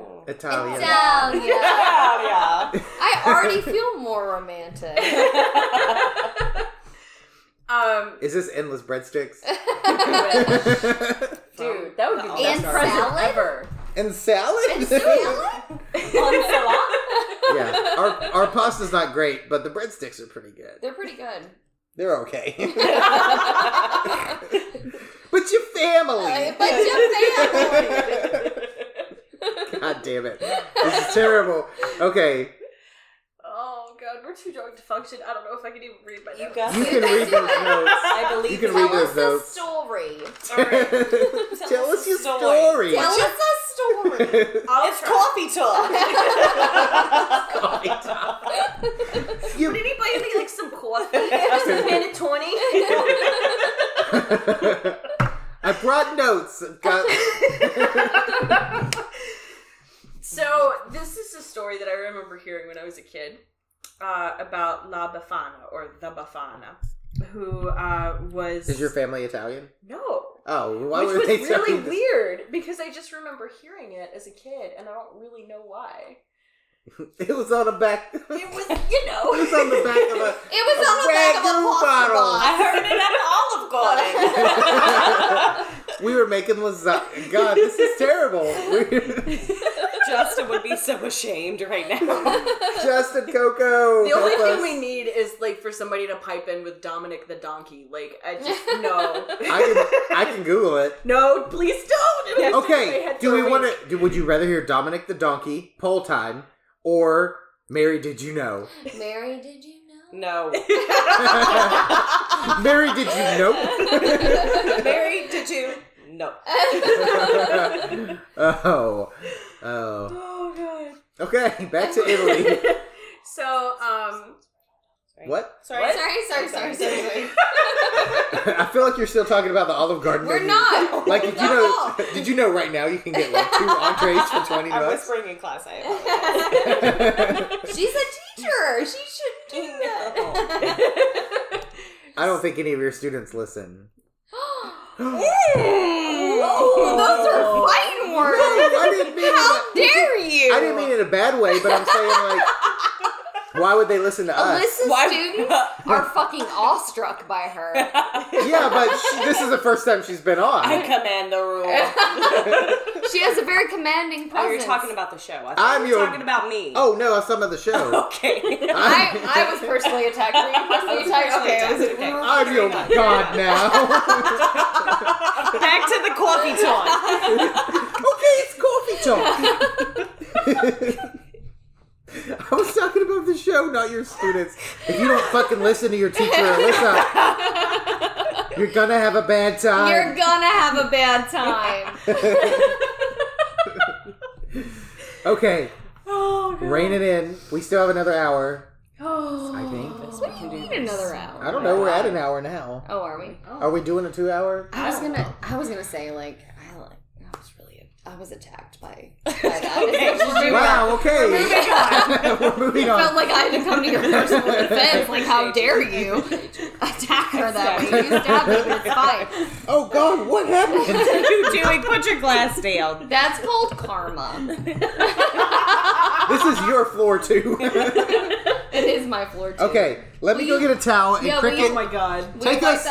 I already feel more romantic. Is this endless breadsticks? Dude, that would be the best present ever. And salad? Yeah, our pasta's not great, but the breadsticks are pretty good. They're pretty good. They're okay. But your family. God damn it. This is terrible. Okay. Oh, God. We're too drunk to function. I don't know if I can even read my notes. You can read those notes. I believe you can read those notes. Tell us your story. It's coffee talk. Would anybody be like some coffee? Just a pen and 20? I brought notes. So this is a story that I remember hearing when I was a kid about La Befana or the Befana, who was... Is your family Italian? No. Oh, why were they Italian? Which was really weird because I just remember hearing it as a kid and I don't really know why. It was on the back. It was, it was on the back of a. It was on the back of a bottle. I heard it at Olive Garden. We were making lasagna. God, this is terrible. Justin would be so ashamed right now. Justin Coco. The only thing we need is like for somebody to pipe in with Dominic the Donkey. Like I just no. I can Google it. No, please don't. Yes, okay. Do we want to? Would you rather hear Dominic the Donkey? Poll time. Or Mary, did you know? Mary, did you know? No. Mary, did you know? Mary, did you know? Oh, God. Okay, back to Italy. So, What? Sorry. I feel like you're still talking about the Olive Garden. We're not. Like, did you know right now you can get like 2 entrees for $20? I'm whispering in class. She's a teacher. She shouldn't do that. I don't think any of your students listen. Those are fighting words. How dare you? I didn't mean it in a bad way, but I'm saying like. Why would they listen to us? Alyssa's students are fucking awestruck by her. Yeah, but this is the first time she's been on. I command the rule. She has a very commanding presence. Oh, you're talking about the show. I thought you were talking about me. Oh, no, I was talking about the show. Okay. I was personally attacked. Were you personally attacked? Okay. I'm your god now. Back to the coffee talk. Okay, it's coffee talk. I was talking about the show. show, not your students. If you don't fucking listen to your teacher, Alyssa, you're gonna have a bad time. You're gonna have a bad time. Okay. Oh, no. Rein it in. We still have another hour. Oh, I think. What do you need another hour? I don't know. We're at an hour now. Oh, are we? Oh. Are we doing a 2-hour? I was gonna say like I was attacked by that. Wow. Okay. We're moving on. It felt like I had to come to your personal defense. Like, how dare you attack her that way? You stabbed me with a knife. Oh God! What happened? What are you doing? Put your glass down. That's called karma. This is your floor too. It is my floor too. Okay, let me go get a towel and Cricket. Oh my God! Take us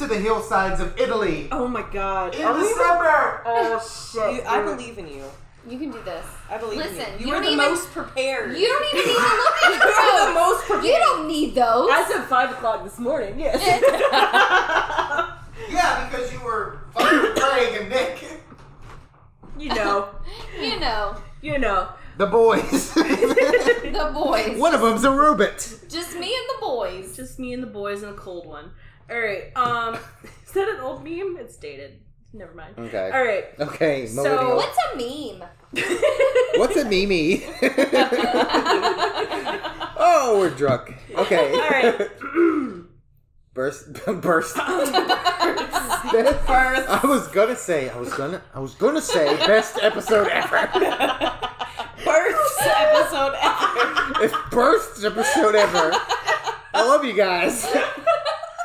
to the hillsides of Italy. Oh my God! In December. Oh shit! I believe in you. You can do this. I believe in you. You are the most prepared. You don't even need to look at those. You're the most prepared. You don't need those. I said 5:00 this morning. Yes. Yeah, because you were fucking Freygg and Nick. You know. The boys. The boys. One of them's a Rubit. Just me and the boys and a cold one. All right. Is that an old meme? It's dated. Never mind. Okay. All right. Okay. So what's a meme? What's a meme? Oh, we're drunk. Okay. All right. Burst. I was gonna say best episode ever. Burst episode ever. I love you guys.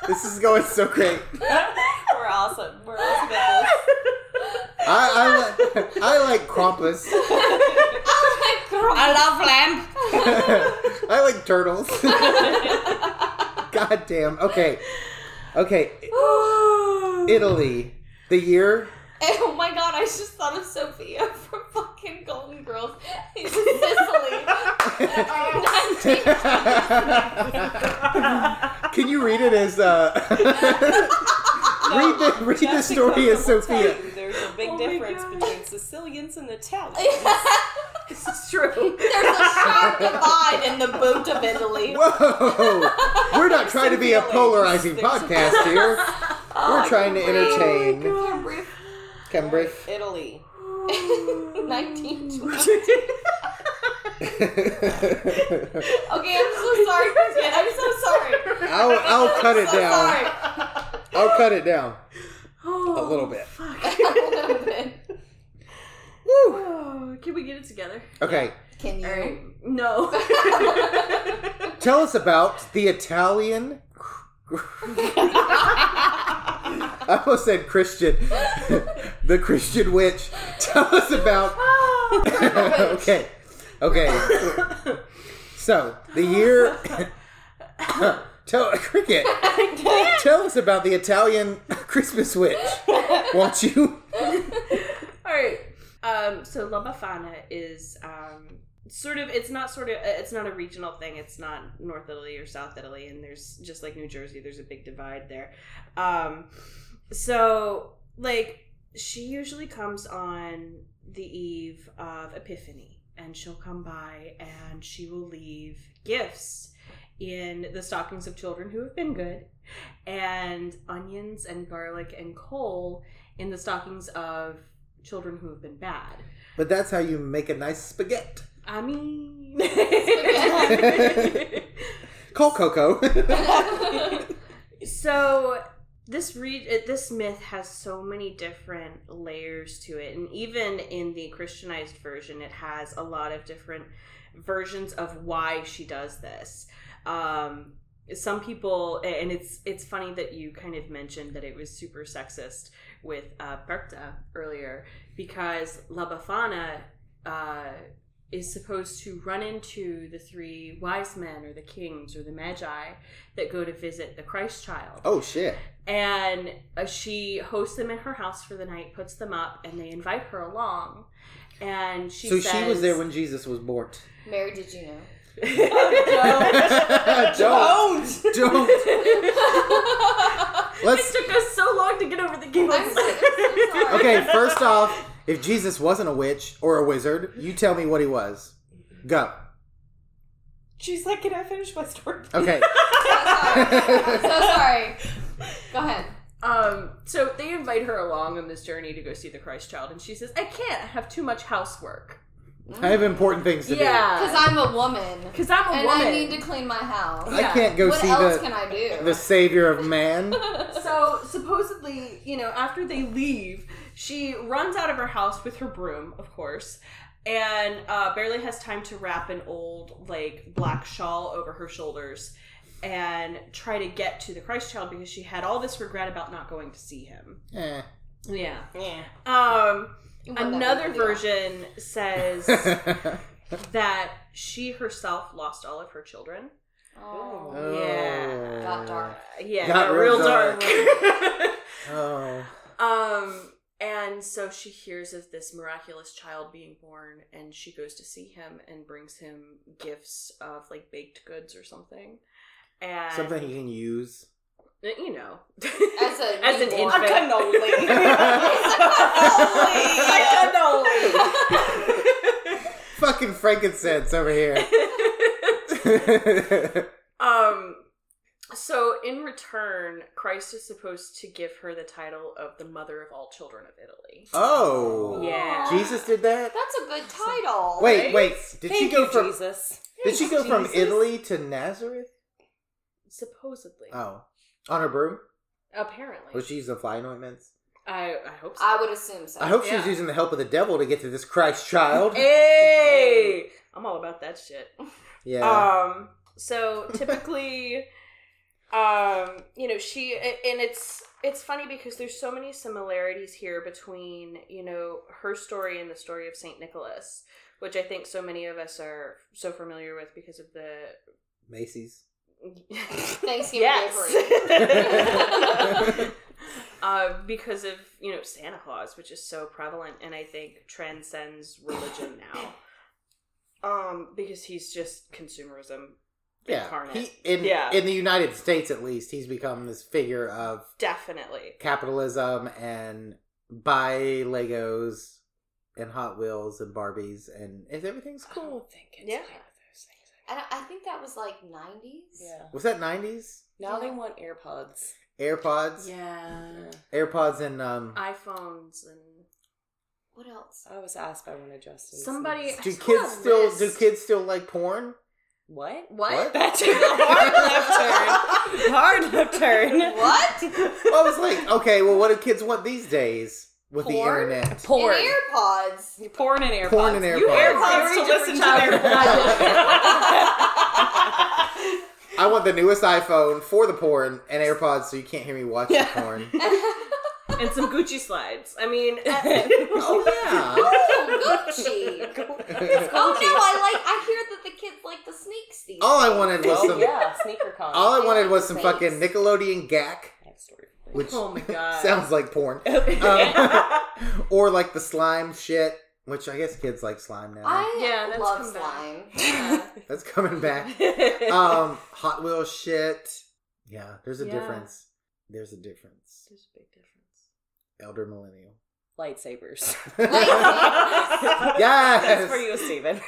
This is going so great. We're awesome. We're awesome at this. I like Krampus. I like Krampus. I love lamb. I like turtles. God damn. Okay. Italy. The year. Oh my God, I just thought of Sophia from fucking Golden Girls. It's Sicily. Can you read it as read the story as Sophia. There's a big difference between Sicilians and Italians. This is true. There's a sharp divide in the boot of Italy. Whoa! We're not trying to be a polarizing podcast here. We're trying to entertain. Cambridge. Italy. 1920. Okay, I'm so sorry, Cricket. I'm so sorry. I'll cut it down. I'll cut it down. A little bit. Fuck. A little bit. Woo. Oh, can we get it together? Okay. Can you? No. Tell us about the Italian... I almost said Christian. The Christian witch. Tell us about... Okay. So, the year... Cricket, tell us about the Italian Christmas witch, won't you? Alright. So La Befana is it's not a regional thing. It's not North Italy or South Italy, and there's just like New Jersey, there's a big divide there. So like she usually comes on the eve of Epiphany, and she'll come by and she will leave gifts in the stockings of children who have been good, and onions and garlic and coal in the stockings of children who have been bad. But that's how you make a nice spaghetti. I mean... Spaghetti. Call Coco. So this myth has so many different layers to it, and even in the Christianized version, it has a lot of different versions of why she does this. Some people, and it's funny that you kind of mentioned that it was super sexist with Perchta earlier, because La Befana is supposed to run into the three wise men or the kings or the magi that go to visit the Christ child. Oh, shit. And she hosts them in her house for the night, puts them up, and they invite her along. And she says... So she was there when Jesus was born. Mary, did you know? Oh, don't. It took us so long to get over the giggles. I'm so okay, first off, if Jesus wasn't a witch or a wizard, you tell me what he was. Go. She's like, can I finish my story? Okay. So sorry. Go ahead. So they invite her along on this journey to go see the Christ child, and she says, I can't. I have too much housework. I have important things to do. Yeah. Because I'm a woman. And I need to clean my house. Yeah. I can't go see the savior of man. So, supposedly, you know, after they leave, she runs out of her house with her broom, of course, and barely has time to wrap an old, like, black shawl over her shoulders and try to get to the Christ child because she had all this regret about not going to see him. Yeah. Yeah. Another version says that she herself lost all of her children. Oh. Yeah. Got dark. Yeah. Got real dark. And so she hears of this miraculous child being born, and she goes to see him and brings him gifts of, like, baked goods or something. And something he can use. You know. As an infant. A cannoli. A cannoli. Fucking frankincense over here. So, in return, Christ is supposed to give her the title of the Mother of All Children of Italy. Oh. Yeah. Jesus did that? That's a good title. Wait. Did she go from Italy to Nazareth? Supposedly. Oh. On her broom? Apparently. Was she using fly anointments? I hope so. I would assume so. I hope she was using the help of the devil to get to this Christ child. Hey! I'm all about that shit. Yeah. So, typically... you know, she, and it's funny because there's so many similarities here between, you know, her story and the story of St. Nicholas, which I think so many of us are so familiar with because of the Macy's. Thanksgiving. Yes. Because of, you know, Santa Claus, which is so prevalent and I think transcends religion now. Because he's just consumerism. Yeah, in the United States at least, he's become this figure of definitely capitalism and buy Legos and Hot Wheels and Barbies and everything's cool. I don't think it's one of those things. I think that was like 90s. Yeah, was that 90s? Now they want AirPods. Yeah. AirPods and iPhones and what else? I was asked by one of Justin's. Somebody. Do kids still like porn? What? That's a hard left turn. What? Well, I was like, okay, well, what do kids want these days with the internet? Porn. And AirPods. Porn and AirPods. You AirPods to listen to AirPods. I want the newest iPhone for the porn and AirPods so you can't hear me watch the porn. And some Gucci slides. I mean, Gucci. Gucci. Oh no, I hear that the kids like the sneaks these. All I wanted was some sneaker con. All I wanted was some fucking Nickelodeon gack. Which oh my god, sounds like porn. Or like the slime shit, which I guess kids like slime now. I love slime. Yeah. That's coming back. Hot Wheels shit. Yeah, there's a difference. There's a big difference. Elder millennial. Lightsabers. Yes! That's for you, Steven.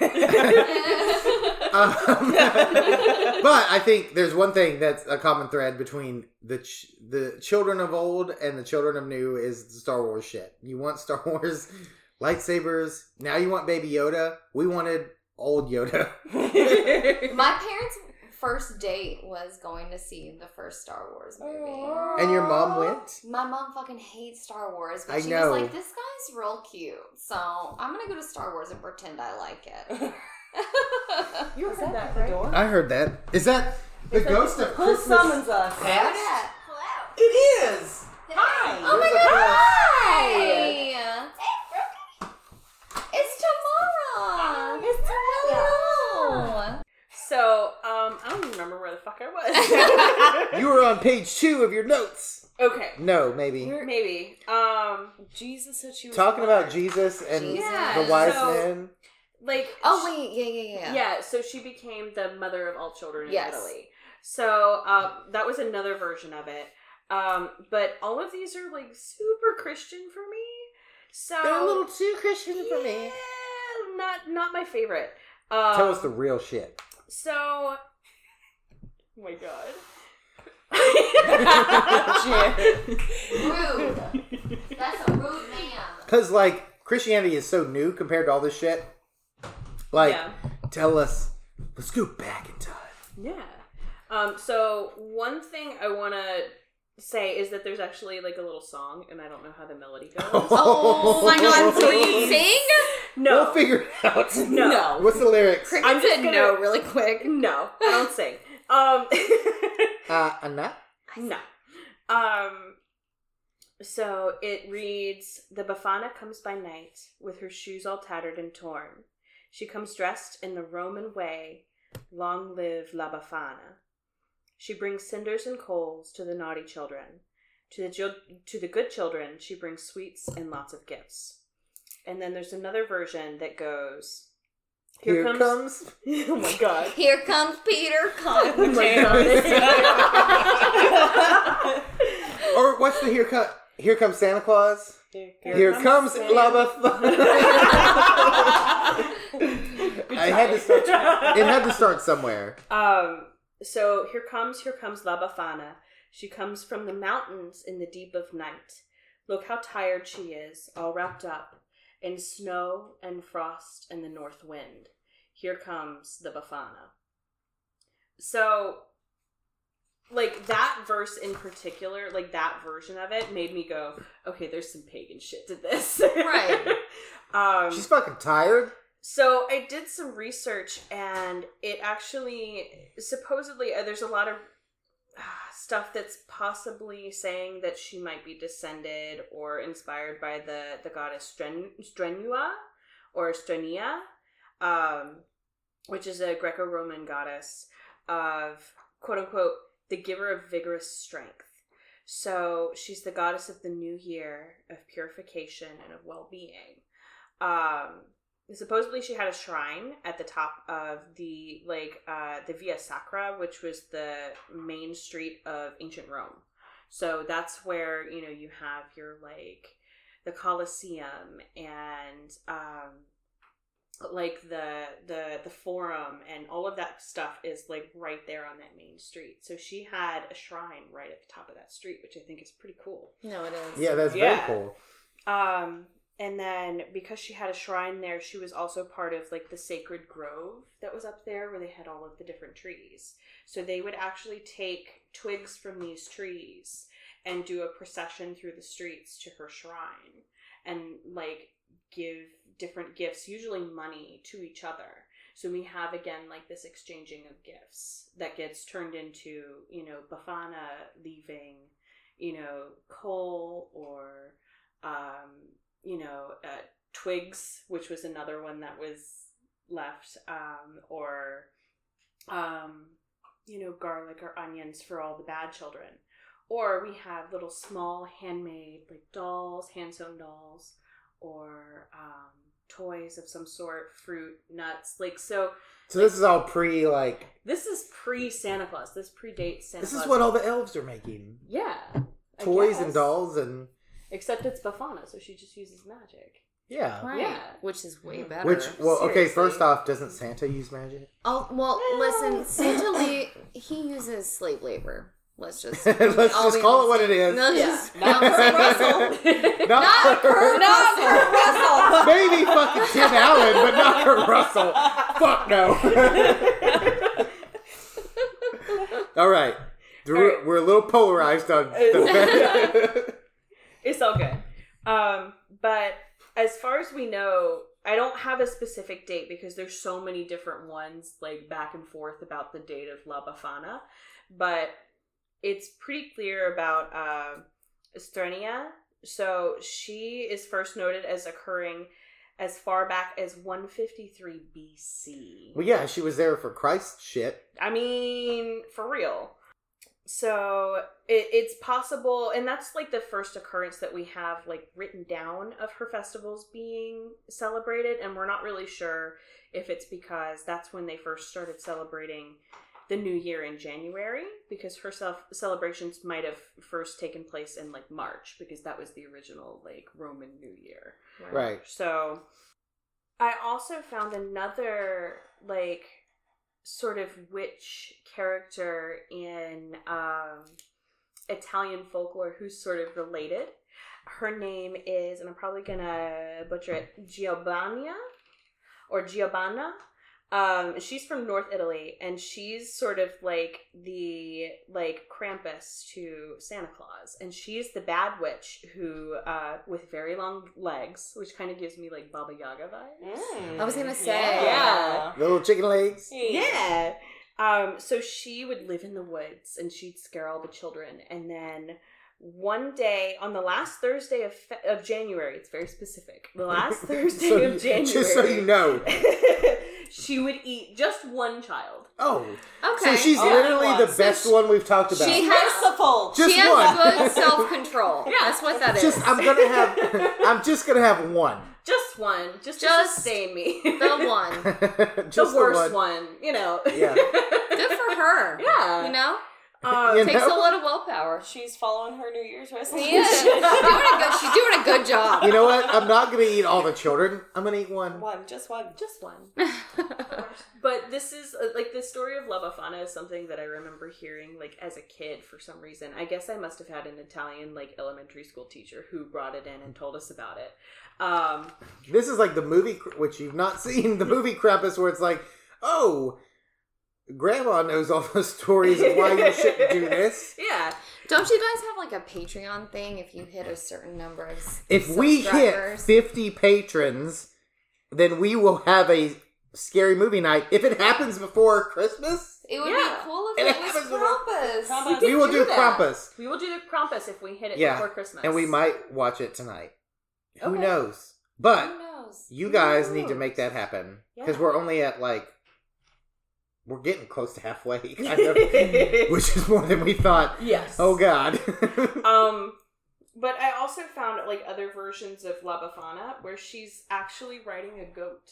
But I think there's one thing that's a common thread between the children of old and the children of new is the Star Wars shit. You want Star Wars lightsabers. Now you want Baby Yoda. We wanted old Yoda. My parents' first date was going to see the first Star Wars movie. Aww. And your mom went? My mom fucking hates Star Wars, but she was like, this guy's real cute, so I'm gonna go to Star Wars and pretend I like it. You heard that, right? Door? I heard that. Is that the ghost of Christmas? Who summons us? Past? Hello. It is! Hi! Oh my god, hi! Hey, it's tomorrow! So, I don't remember where the fuck I was. You were on page 2 of your notes. Okay. No, maybe. Maybe. Jesus said she was talking about Jesus and the wise men. Like, Yeah, so she became the mother of all children in Italy. So, that was another version of it. But all of these are, like, super Christian for me. So they're a little too Christian for me. Yeah, not my favorite. Tell us the real shit. So, oh my god. Rude. That's a rude man. Because, like, Christianity is so new compared to all this shit. Like, yeah. Tell us, let's go back in time. Yeah. So, one thing I want to say is that there's actually like a little song, and I don't know how the melody goes. Oh my god! So you sing? No, we'll figure it out. No, what's the lyrics? Cricket I'm just gonna no really quick. No, I don't sing. No. So it reads: The Befana comes by night with her shoes all tattered and torn. She comes dressed in the Roman way. Long live La Befana. She brings cinders and coals to the naughty children. To the good children, she brings sweets and lots of gifts. And then there's another version that goes, Here comes... Oh, my God. Here comes Peter Cottontail. Oh or what's the Here comes Santa Claus? Here comes La Befana. It had to start somewhere. So, here comes La Befana. She comes from the mountains in the deep of night. Look how tired she is, all wrapped up in snow and frost and the north wind. Here comes the Befana. So, like, that verse in particular, like, that version of it made me go, okay, there's some pagan shit to this. Right. She's fucking tired. So I did some research, and it actually, supposedly, there's a lot of stuff that's possibly saying that she might be descended or inspired by the goddess Strenua, or Strenia, which is a Greco-Roman goddess of, quote-unquote, the giver of vigorous strength. So she's the goddess of the new year, of purification, and of well-being. Supposedly she had a shrine at the top of the Via Sacra, which was the main street of ancient Rome. So that's where, you know, you have your, like, the Colosseum and, like, the Forum and all of that stuff is, like, right there on that main street. So she had a shrine right at the top of that street, which I think is pretty cool. No, it is. Yeah, that's very cool. And then, because she had a shrine there, she was also part of, like, the sacred grove that was up there where they had all of the different trees. So they would actually take twigs from these trees and do a procession through the streets to her shrine and, like, give different gifts, usually money, to each other. So we have, again, like, this exchanging of gifts that gets turned into, you know, Befana leaving, you know, coal or, you know, twigs, which was another one that was left, or, you know, garlic or onions for all the bad children. Or we have little small handmade, like, dolls, hand-sewn dolls, or toys of some sort, fruit, nuts, like, so... So like, this is all pre, like... This is pre-Santa Claus. This predates Santa Claus. This is what all the elves are making. Yeah. Toys and dolls and... Except it's Befana, so she just uses magic. Yeah. Right. Yeah. Which is way better. Which, well, seriously. Okay, first off, doesn't Santa use magic? Oh, well, listen, Santa, he uses slave labor. Let's just call it what it is. No, just not Kurt Russell. Not Kurt Russell. Maybe fucking Tim Allen, but not Kurt Russell. Fuck no. All right. We're a little polarized on the It's all good. But as far as we know, I don't have a specific date because there's so many different ones, like, back and forth about the date of La Befana. But it's pretty clear about Strenia. So she is first noted as occurring as far back as 153 BC. Well, yeah, she was there for Christ's shit. I mean, for real. So it's possible, and that's, like, the first occurrence that we have, like, written down of her festivals being celebrated, and we're not really sure if it's because that's when they first started celebrating the New Year in January, because her celebrations might have first taken place in, like, March, because that was the original, like, Roman New Year. Right. So I also found another, like, sort of witch character in Italian folklore who's sort of related. Her name is, and I'm probably gonna butcher it, Giovanna. She's from North Italy, and she's sort of like the Krampus to Santa Claus, and she's the bad witch who with very long legs, which kind of gives me like Baba Yaga vibes. Mm. I was gonna say, yeah, little chicken legs, yeah. So she would live in the woods, and she'd scare all the children, and then one day, on the last Thursday of January, it's very specific, the last Thursday of January. Just so you know. She would eat just one child. Oh. Okay. So she's literally the best one we've talked about. She has merciful. She has good self-control. Yeah. That's what that is. I'm just going to have one. Just one. Just to sustain me. The one. The worst one. You know. Yeah. Good for her. Yeah. You know? Takes a lot of willpower. She's following her New Year's resolution. Yeah. She's doing a good job. You know what? I'm not going to eat all the children. I'm going to eat one. Just one. But this is, the story of La Befana is something that I remember hearing, as a kid for some reason. I guess I must have had an Italian, elementary school teacher who brought it in and told us about it. This is the movie, which you've not seen, the movie Krampus, where it's Grandma knows all those stories of why you shouldn't do this. Yeah. Don't you guys have a Patreon thing if you hit a certain number of subscribers? If we hit 50 patrons, then we will have a scary movie night. If it happens before Christmas, it would be cool if it was Krampus. We will do Krampus. We will do the Krampus if we hit it before Christmas. And we might watch it tonight. Okay. Who knows? But you guys need to make that happen. Because we're only at we're getting close to halfway, kind of, which is more than we thought. Yes. Oh, God. But I also found, other versions of La Befana where she's actually riding a goat.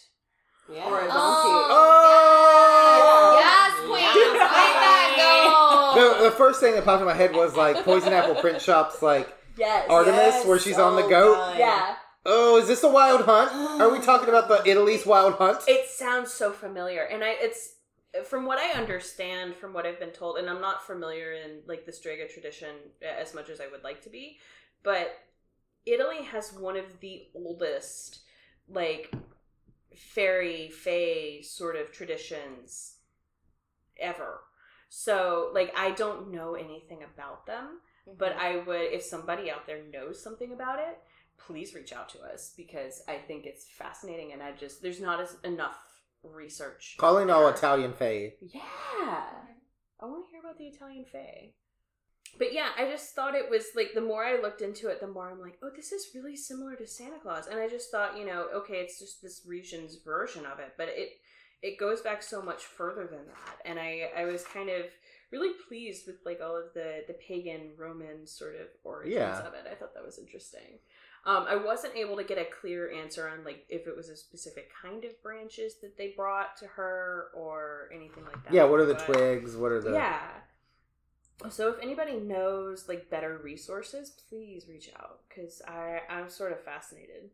Yeah. Or a donkey. Oh! Yes, queen! Yes, queen. The first thing that popped in my head was, Poison Apple Print Shop's, Artemis, where she's on the goat. God. Yeah. Oh, is this a Wild Hunt? Are we talking about the Italy's Wild Hunt? It sounds so familiar, and it's... From what I understand, from what I've been told, and I'm not familiar in, the Strega tradition as much as I would like to be, but Italy has one of the oldest, fairy, fae sort of traditions ever. So, I don't know anything about them, but I would, if somebody out there knows something about it, please reach out to us, because I think it's fascinating, and there's not enough research. Calling all Italian fae. Yeah. I want to hear about the Italian fae. But yeah, I just thought it was the more I looked into it, the more I'm this is really similar to Santa Claus. And I just thought, it's just this region's version of it. But it goes back so much further than that. And I was kind of really pleased with all of the pagan Roman sort of origins of it. I thought that was interesting. I wasn't able to get a clear answer on, if it was a specific kind of branches that they brought to her or anything like that. Yeah, what are the twigs? What are the... Yeah. So if anybody knows, better resources, please reach out, because I'm sort of fascinated.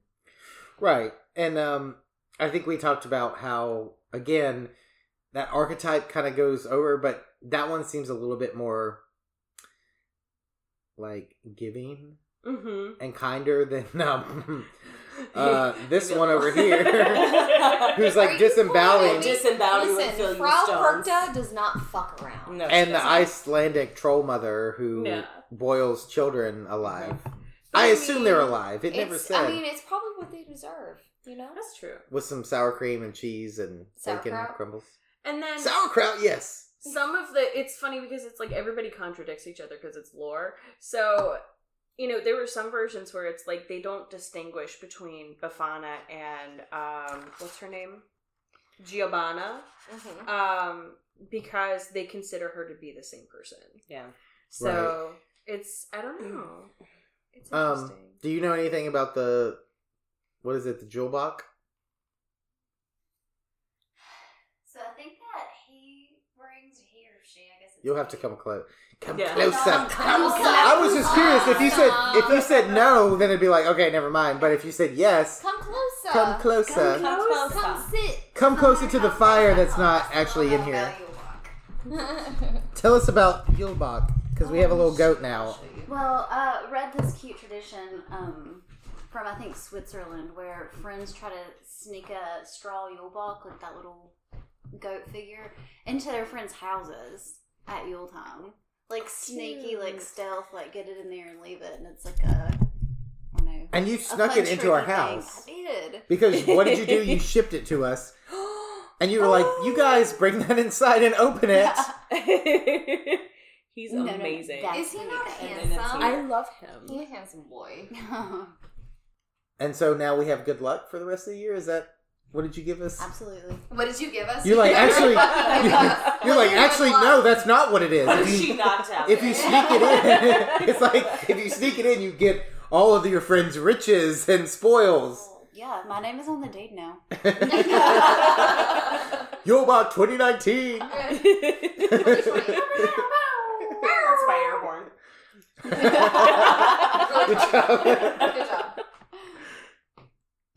Right. And I think we talked about how, again, that archetype kind of goes over, but that one seems a little bit more, giving... Mm-hmm. And kinder than this one over here, who's disemboweling. Listen, Frau Perchta does not fuck around. No, and the Icelandic troll mother who boils children alive. I assume they're alive. It never said. I mean, it's probably what they deserve. You know, that's true. With some sour cream and cheese and bacon crumbles, and then sauerkraut. Yes, some of the. It's funny because it's everybody contradicts each other because it's lore. So. There were some versions where it's they don't distinguish between Befana and, what's her name? Giovanna. Mm-hmm. Because they consider her to be the same person. Yeah. So I don't know. It's interesting. Do you know anything about the Yulebach? So I think that you'll have to come close. Come closer. I was just curious. If you said no, then it'd be okay, never mind. But if you said yes, come closer. Come sit. Come closer to the fire that's not actually in here. Tell us about Yulebach, because we have a little goat now. Well, read this cute tradition from, I think, Switzerland, where friends try to sneak a straw Yulebach, like that little goat figure, into their friends' houses at Yule time. Like, sneaky, like, stealth, like, get it in there and leave it, and it's like a... And you snuck it into our house. I did. Because what did you do? You shipped it to us. And you were like, you guys bring that inside and open it. Yeah. He's amazing. No, is he not handsome? I love him. He's a handsome boy. And so now we have good luck for the rest of the year? Is that... What did you give us? Absolutely. What did you give us? You're like, actually... you're like, actually, no, that's not what it is. What did she not tell? If you sneak it in... It's like, if you sneak it in, you get... all of your friends' riches and spoils. Yeah, my name is on the deed now. Yulebach 2019. That's my air horn. Good job. Good job.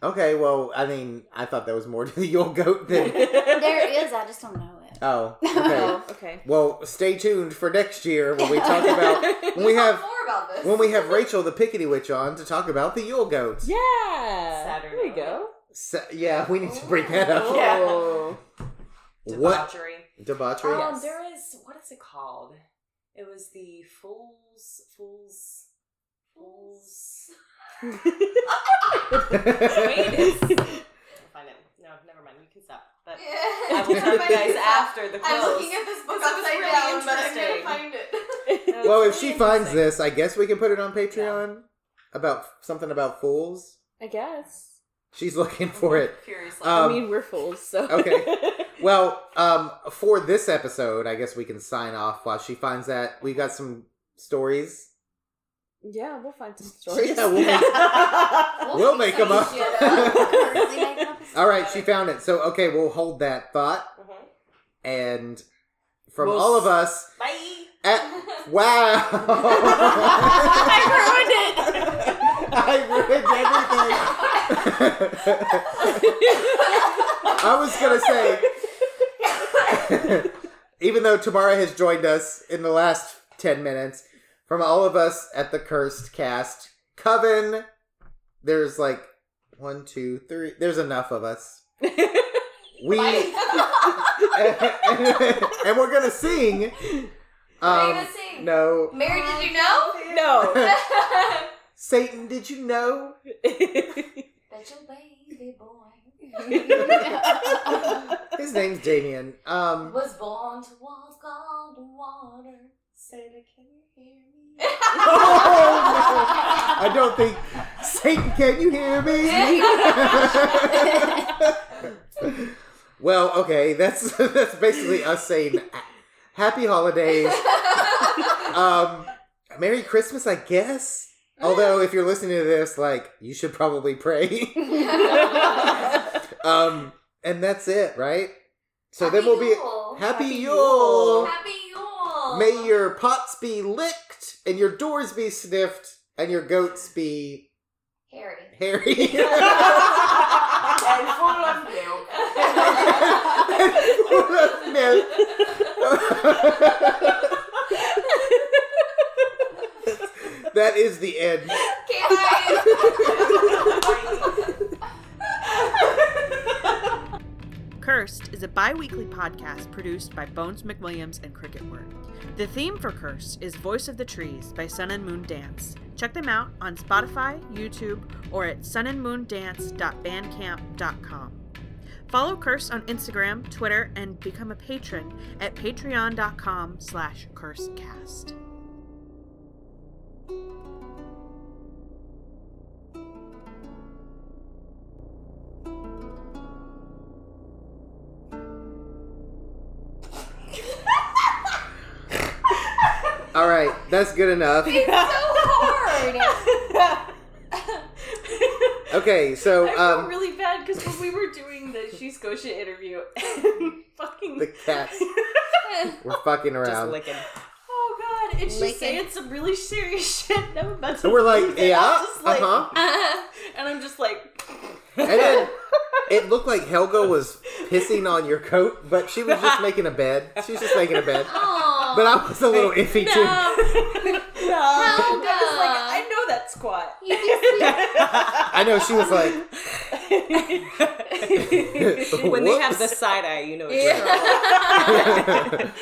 Okay, well, I mean, I thought there was more to the Yule Goat than... There is, I just don't know it. Oh, okay. Okay. Well, stay tuned for next year when we talk about... When we have... When we have Rachel the Pickety Witch on to talk about the Yule Goats. Yeah. Saturday. There we go. Yeah, we need to bring that up. Yeah. Debauchery. What? Debauchery. Yes. There is, what is it called? It was the Fools. Wait. Find it. No, never mind. You can stop. But yeah. I will tell you guys after the quiz. I'm looking at this book upside down, but I'm going to find it. No, well, if really she finds this, I guess we can put it on Patreon. Yeah. About something about fools. I guess. She's looking for it. Furiously. I mean, we're fools, so. Okay. Well, for this episode, I guess we can sign off while she finds that. We got some stories. Yeah, we'll find some stories. Yeah, we'll make them up. All right, she found it. So, okay, we'll hold that thought. Mm-hmm. And from all of us... Bye! Wow! I ruined everything. I was going to say, even though Tamara has joined us in the last 10 minutes... From all of us at the Cursed Cast Coven, there's like 1, 2, 3. There's enough of us. And we're gonna sing. We're gonna sing. No. Mary, did you know? No. Satan, did you know? That's your baby boy. His name's Damien. Was born to walk on the water. Satan, can you hear me? Oh, no. I don't think Satan, can you hear me? Well, okay, that's basically us saying happy holidays. Merry Christmas, I guess. Although if you're listening to this, like, you should probably pray. And that's it, right? So happy then we'll be Yule. Happy Yule. Happy Yule. May your pots be lit. And your doors be sniffed, and your goats be... Hairy. And full of milk. That is the end. Can I? Cursed is a bi-weekly podcast produced by Bones McWilliams and Cricket Word. The theme for Cursed is Voice of the Trees by Sun and Moon Dance. Check them out on Spotify, YouTube, or at sunandmoondance.bandcamp.com. Follow Cursed on Instagram, Twitter, and become a patron at patreon.com/cursedcast. All right, that's good enough. It's so hard. Okay, so I feel really bad because when we were doing the She Scotia interview, fucking the cats were fucking around. Just licking. Oh god, and she's saying some really serious shit. And we're like, yeah, uh huh. And I'm just like, and then It looked like Helga was pissing on your coat, but she was just making a bed. She was just making a bed. Aww. But I was a little iffy too. Helga. I was like, I know that squat. I know, she was like... when they have the side eye, you know it's wrong.